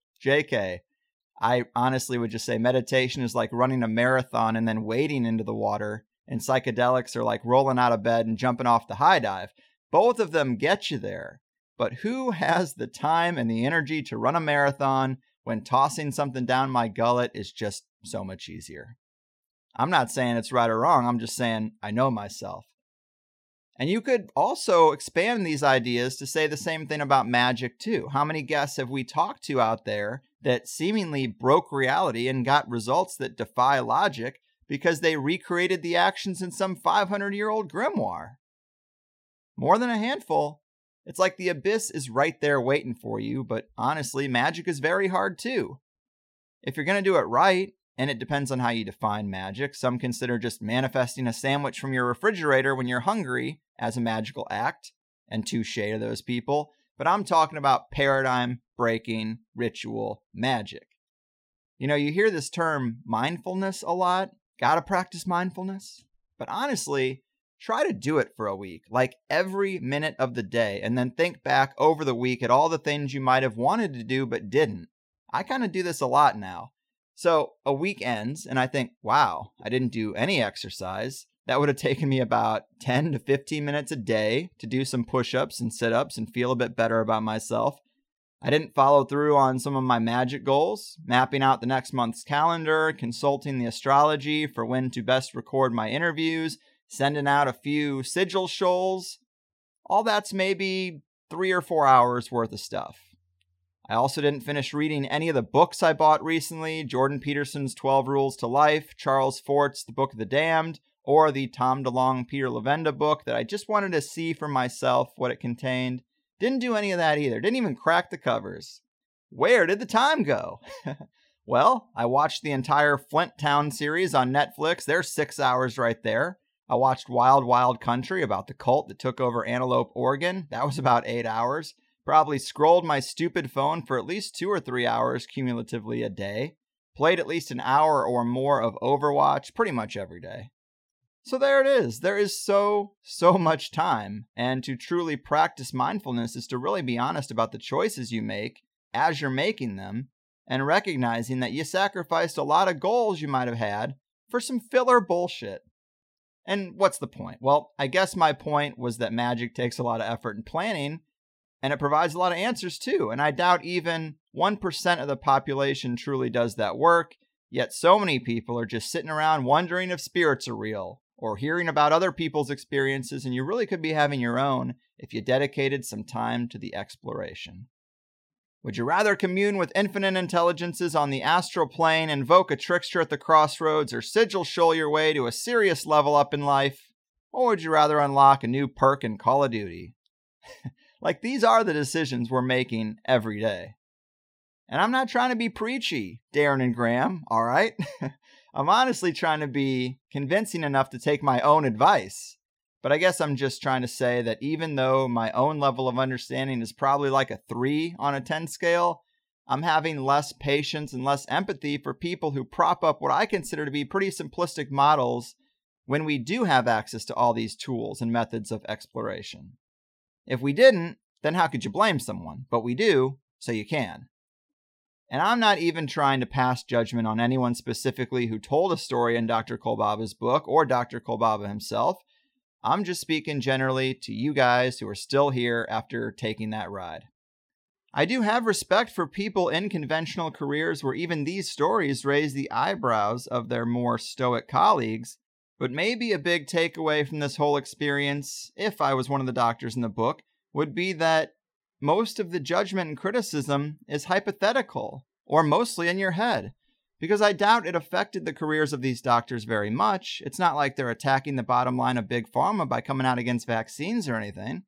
I honestly would just say meditation is like running a marathon and then wading into the water, and psychedelics are like rolling out of bed and jumping off the high dive. Both of them get you there, but who has the time and the energy to run a marathon when tossing something down my gullet is just so much easier? I'm not saying it's right or wrong, I'm just saying I know myself. And you could also expand these ideas to say the same thing about magic too. How many guests have we talked to out there that seemingly broke reality and got results that defy logic because they recreated the actions in some 500-year-old grimoire? More than a handful. It's like the abyss is right there waiting for you, but honestly, magic is very hard too. If you're going to do it right, and it depends on how you define magic. Some consider just manifesting a sandwich from your refrigerator when you're hungry as a magical act, and touche to those people. But I'm talking about paradigm-breaking ritual magic. You hear this term mindfulness a lot. Gotta practice mindfulness. But honestly, try to do it for a week, like every minute of the day, and then think back over the week at all the things you might have wanted to do but didn't. I kind of do this a lot now. So a week ends, and I think, wow, I didn't do any exercise. That would have taken me about 10 to 15 minutes a day to do some push-ups and sit-ups and feel a bit better about myself. I didn't follow through on some of my magic goals, mapping out the next month's calendar, consulting the astrology for when to best record my interviews, sending out a few sigil shoals. All that's maybe 3 or 4 hours worth of stuff. I also didn't finish reading any of the books I bought recently, Jordan Peterson's 12 Rules to Life, Charles Fort's The Book of the Damned, or the Tom DeLonge Peter Levenda book that I just wanted to see for myself what it contained. Didn't do any of that either. Didn't even crack the covers. Where did the time go? Well, I watched the entire Flint Town series on Netflix. There's 6 hours right there. I watched Wild Wild Country about the cult that took over Antelope, Oregon. That was about 8 hours. Probably scrolled my stupid phone for at least 2 or 3 hours cumulatively a day. Played at least an hour or more of Overwatch pretty much every day. So there it is. There is so much time. And to truly practice mindfulness is to really be honest about the choices you make as you're making them and recognizing that you sacrificed a lot of goals you might have had for some filler bullshit. And what's the point? Well, I guess my point was that magic takes a lot of effort and planning, and it provides a lot of answers too. And I doubt even 1% of the population truly does that work, yet so many people are just sitting around wondering if spirits are real, or hearing about other people's experiences, and you really could be having your own if you dedicated some time to the exploration. Would you rather commune with infinite intelligences on the astral plane, invoke a trickster at the crossroads, or sigil shoal your way to a serious level up in life? Or would you rather unlock a new perk in Call of Duty? Like, these are the decisions we're making every day. And I'm not trying to be preachy, Darren and Graham, all right? I'm honestly trying to be convincing enough to take my own advice. But I guess I'm just trying to say that even though my own level of understanding is probably like a 3 on a 10 scale, I'm having less patience and less empathy for people who prop up what I consider to be pretty simplistic models when we do have access to all these tools and methods of exploration. If we didn't, then how could you blame someone? But we do, so you can. And I'm not even trying to pass judgment on anyone specifically who told a story in Dr. Kolbaba's book or Dr. Kolbaba himself. I'm just speaking generally to you guys who are still here after taking that ride. I do have respect for people in conventional careers where even these stories raise the eyebrows of their more stoic colleagues, but maybe a big takeaway from this whole experience, if I was one of the doctors in the book, would be that most of the judgment and criticism is hypothetical, or mostly in your head, because I doubt it affected the careers of these doctors very much. It's not like they're attacking the bottom line of Big Pharma by coming out against vaccines or anything.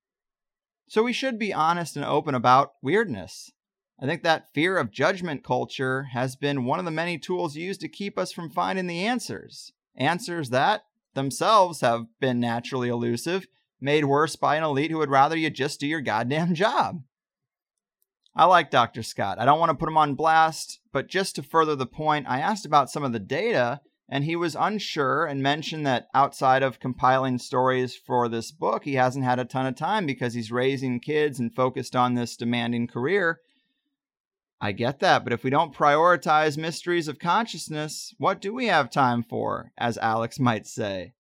So we should be honest and open about weirdness. I think that fear of judgment culture has been one of the many tools used to keep us from finding the answers. Answers that themselves have been naturally elusive, made worse by an elite who would rather you just do your goddamn job. I like Dr. Scott. I don't want to put him on blast, but just to further the point, I asked about some of the data, and he was unsure and mentioned that outside of compiling stories for this book, he hasn't had a ton of time because he's raising kids and focused on this demanding career. I get that, but if we don't prioritize mysteries of consciousness, what do we have time for, as Alex might say?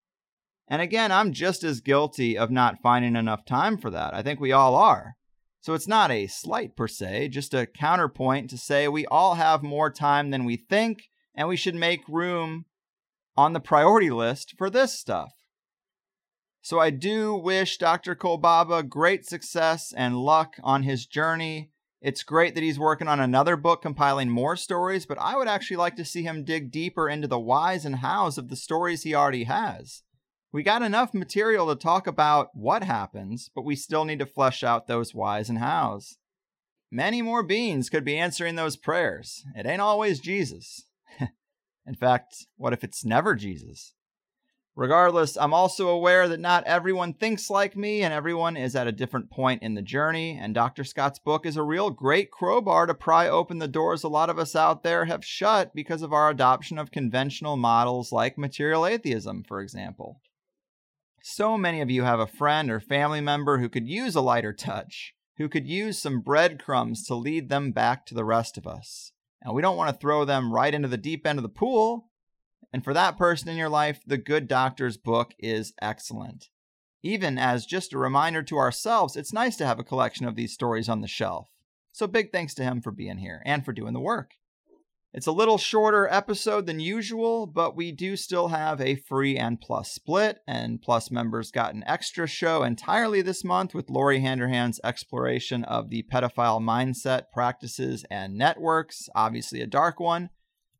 And again, I'm just as guilty of not finding enough time for that. I think we all are. So it's not a slight per se, just a counterpoint to say we all have more time than we think, and we should make room on the priority list for this stuff. So I do wish Dr. Kolbaba great success and luck on his journey. It's great that he's working on another book compiling more stories, but I would actually like to see him dig deeper into the whys and hows of the stories he already has. We got enough material to talk about what happens, but we still need to flesh out those whys and hows. Many more beings could be answering those prayers. It ain't always Jesus. In fact, what if it's never Jesus? Regardless, I'm also aware that not everyone thinks like me, and everyone is at a different point in the journey, and Dr. Scott's book is a real great crowbar to pry open the doors a lot of us out there have shut because of our adoption of conventional models like material atheism, for example. So many of you have a friend or family member who could use a lighter touch, who could use some breadcrumbs to lead them back to the rest of us. And we don't want to throw them right into the deep end of the pool. And for that person in your life, The Good Doctor's book is excellent. Even as just a reminder to ourselves, it's nice to have a collection of these stories on the shelf. So big thanks to him for being here and for doing the work. It's a little shorter episode than usual, but we do still have a free and plus split, and plus members got an extra show entirely this month with Lori Handerhand's exploration of the pedophile mindset, practices, and networks, obviously a dark one,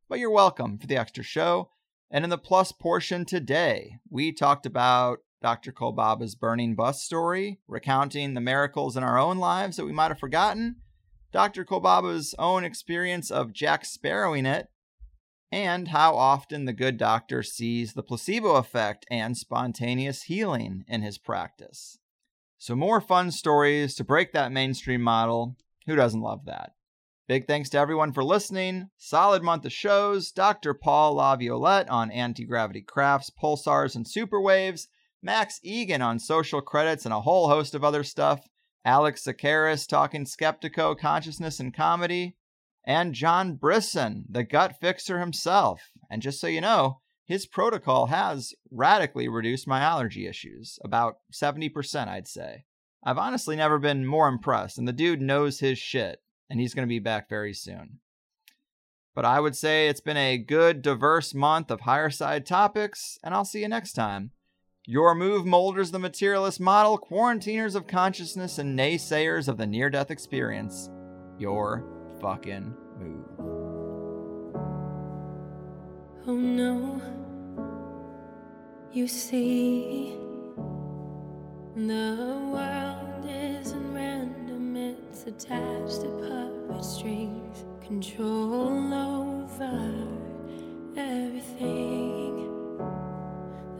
but you're welcome for the extra show. And in the plus portion today, we talked about Dr. Kolbaba's burning bus story, recounting the miracles in our own lives that we might have forgotten, Dr. Kolbaba's own experience of Jack Sparrowing it, and how often the good doctor sees the placebo effect and spontaneous healing in his practice. So more fun stories to break that mainstream model. Who doesn't love that? Big thanks to everyone for listening. Solid month of shows. Dr. Paul LaViolette on anti-gravity crafts, pulsars, and superwaves. Max Egan on social credits and a whole host of other stuff. Alex Sakaris talking Skeptiko, consciousness, and comedy, and John Brisson, the gut fixer himself. And just so you know, his protocol has radically reduced my allergy issues, about 70%, I'd say. I've honestly never been more impressed, and the dude knows his shit, and he's going to be back very soon. But I would say it's been a good, diverse month of higher side topics, and I'll see you next time. Your move, molders of the materialist model, quarantiners of consciousness, and naysayers of the near-death experience. Your fucking move. Oh no, you see, the world isn't random, it's attached to puppet strings, control over everything.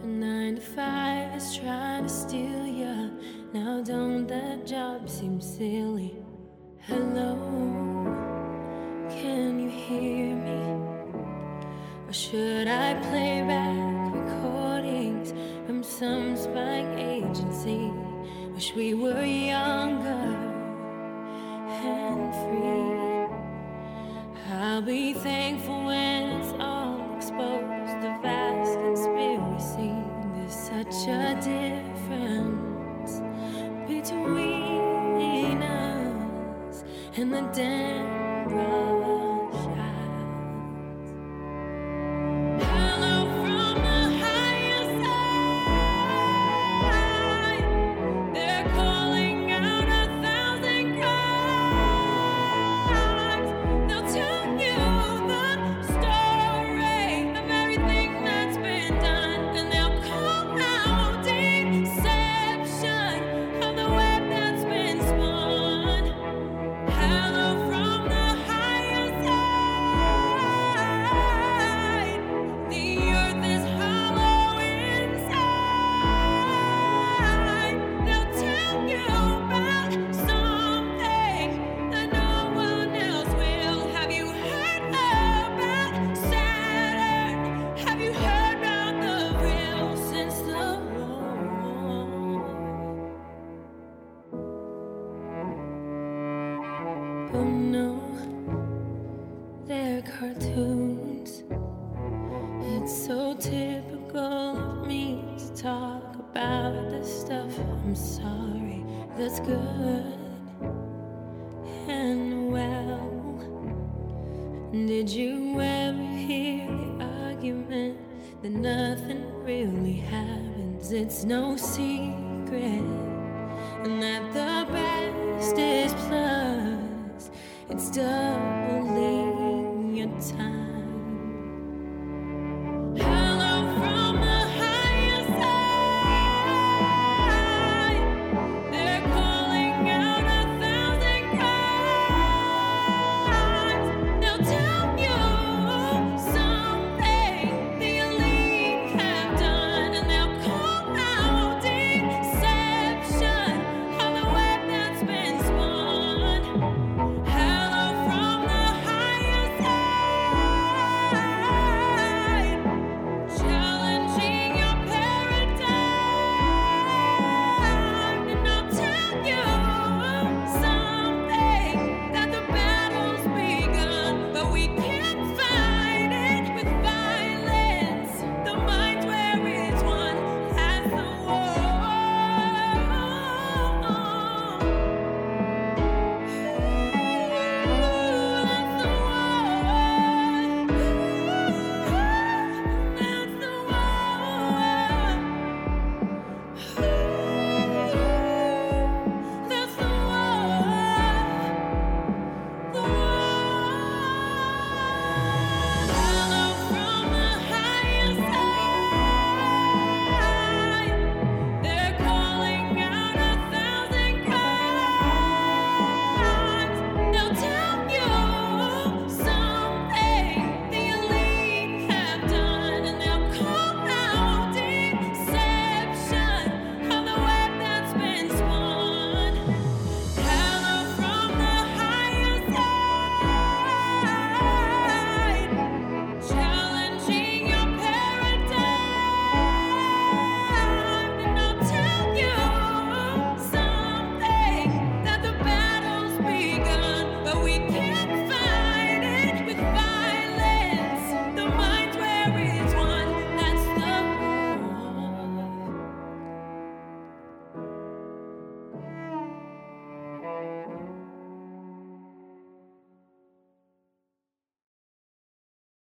9 to 5 is trying to steal ya. Now don't that job seem silly? Hello, can you hear me? Or should I play back recordings from some spying agency? Wish we were younger and free. I'll be thankful when it's all exposed, the vast conspiracy. Such a difference between us and the damn rush hours. Hello from the higher side. They're calling out 1,000 cries. They'll tell you the story of everything that's been done, and they'll call it's done.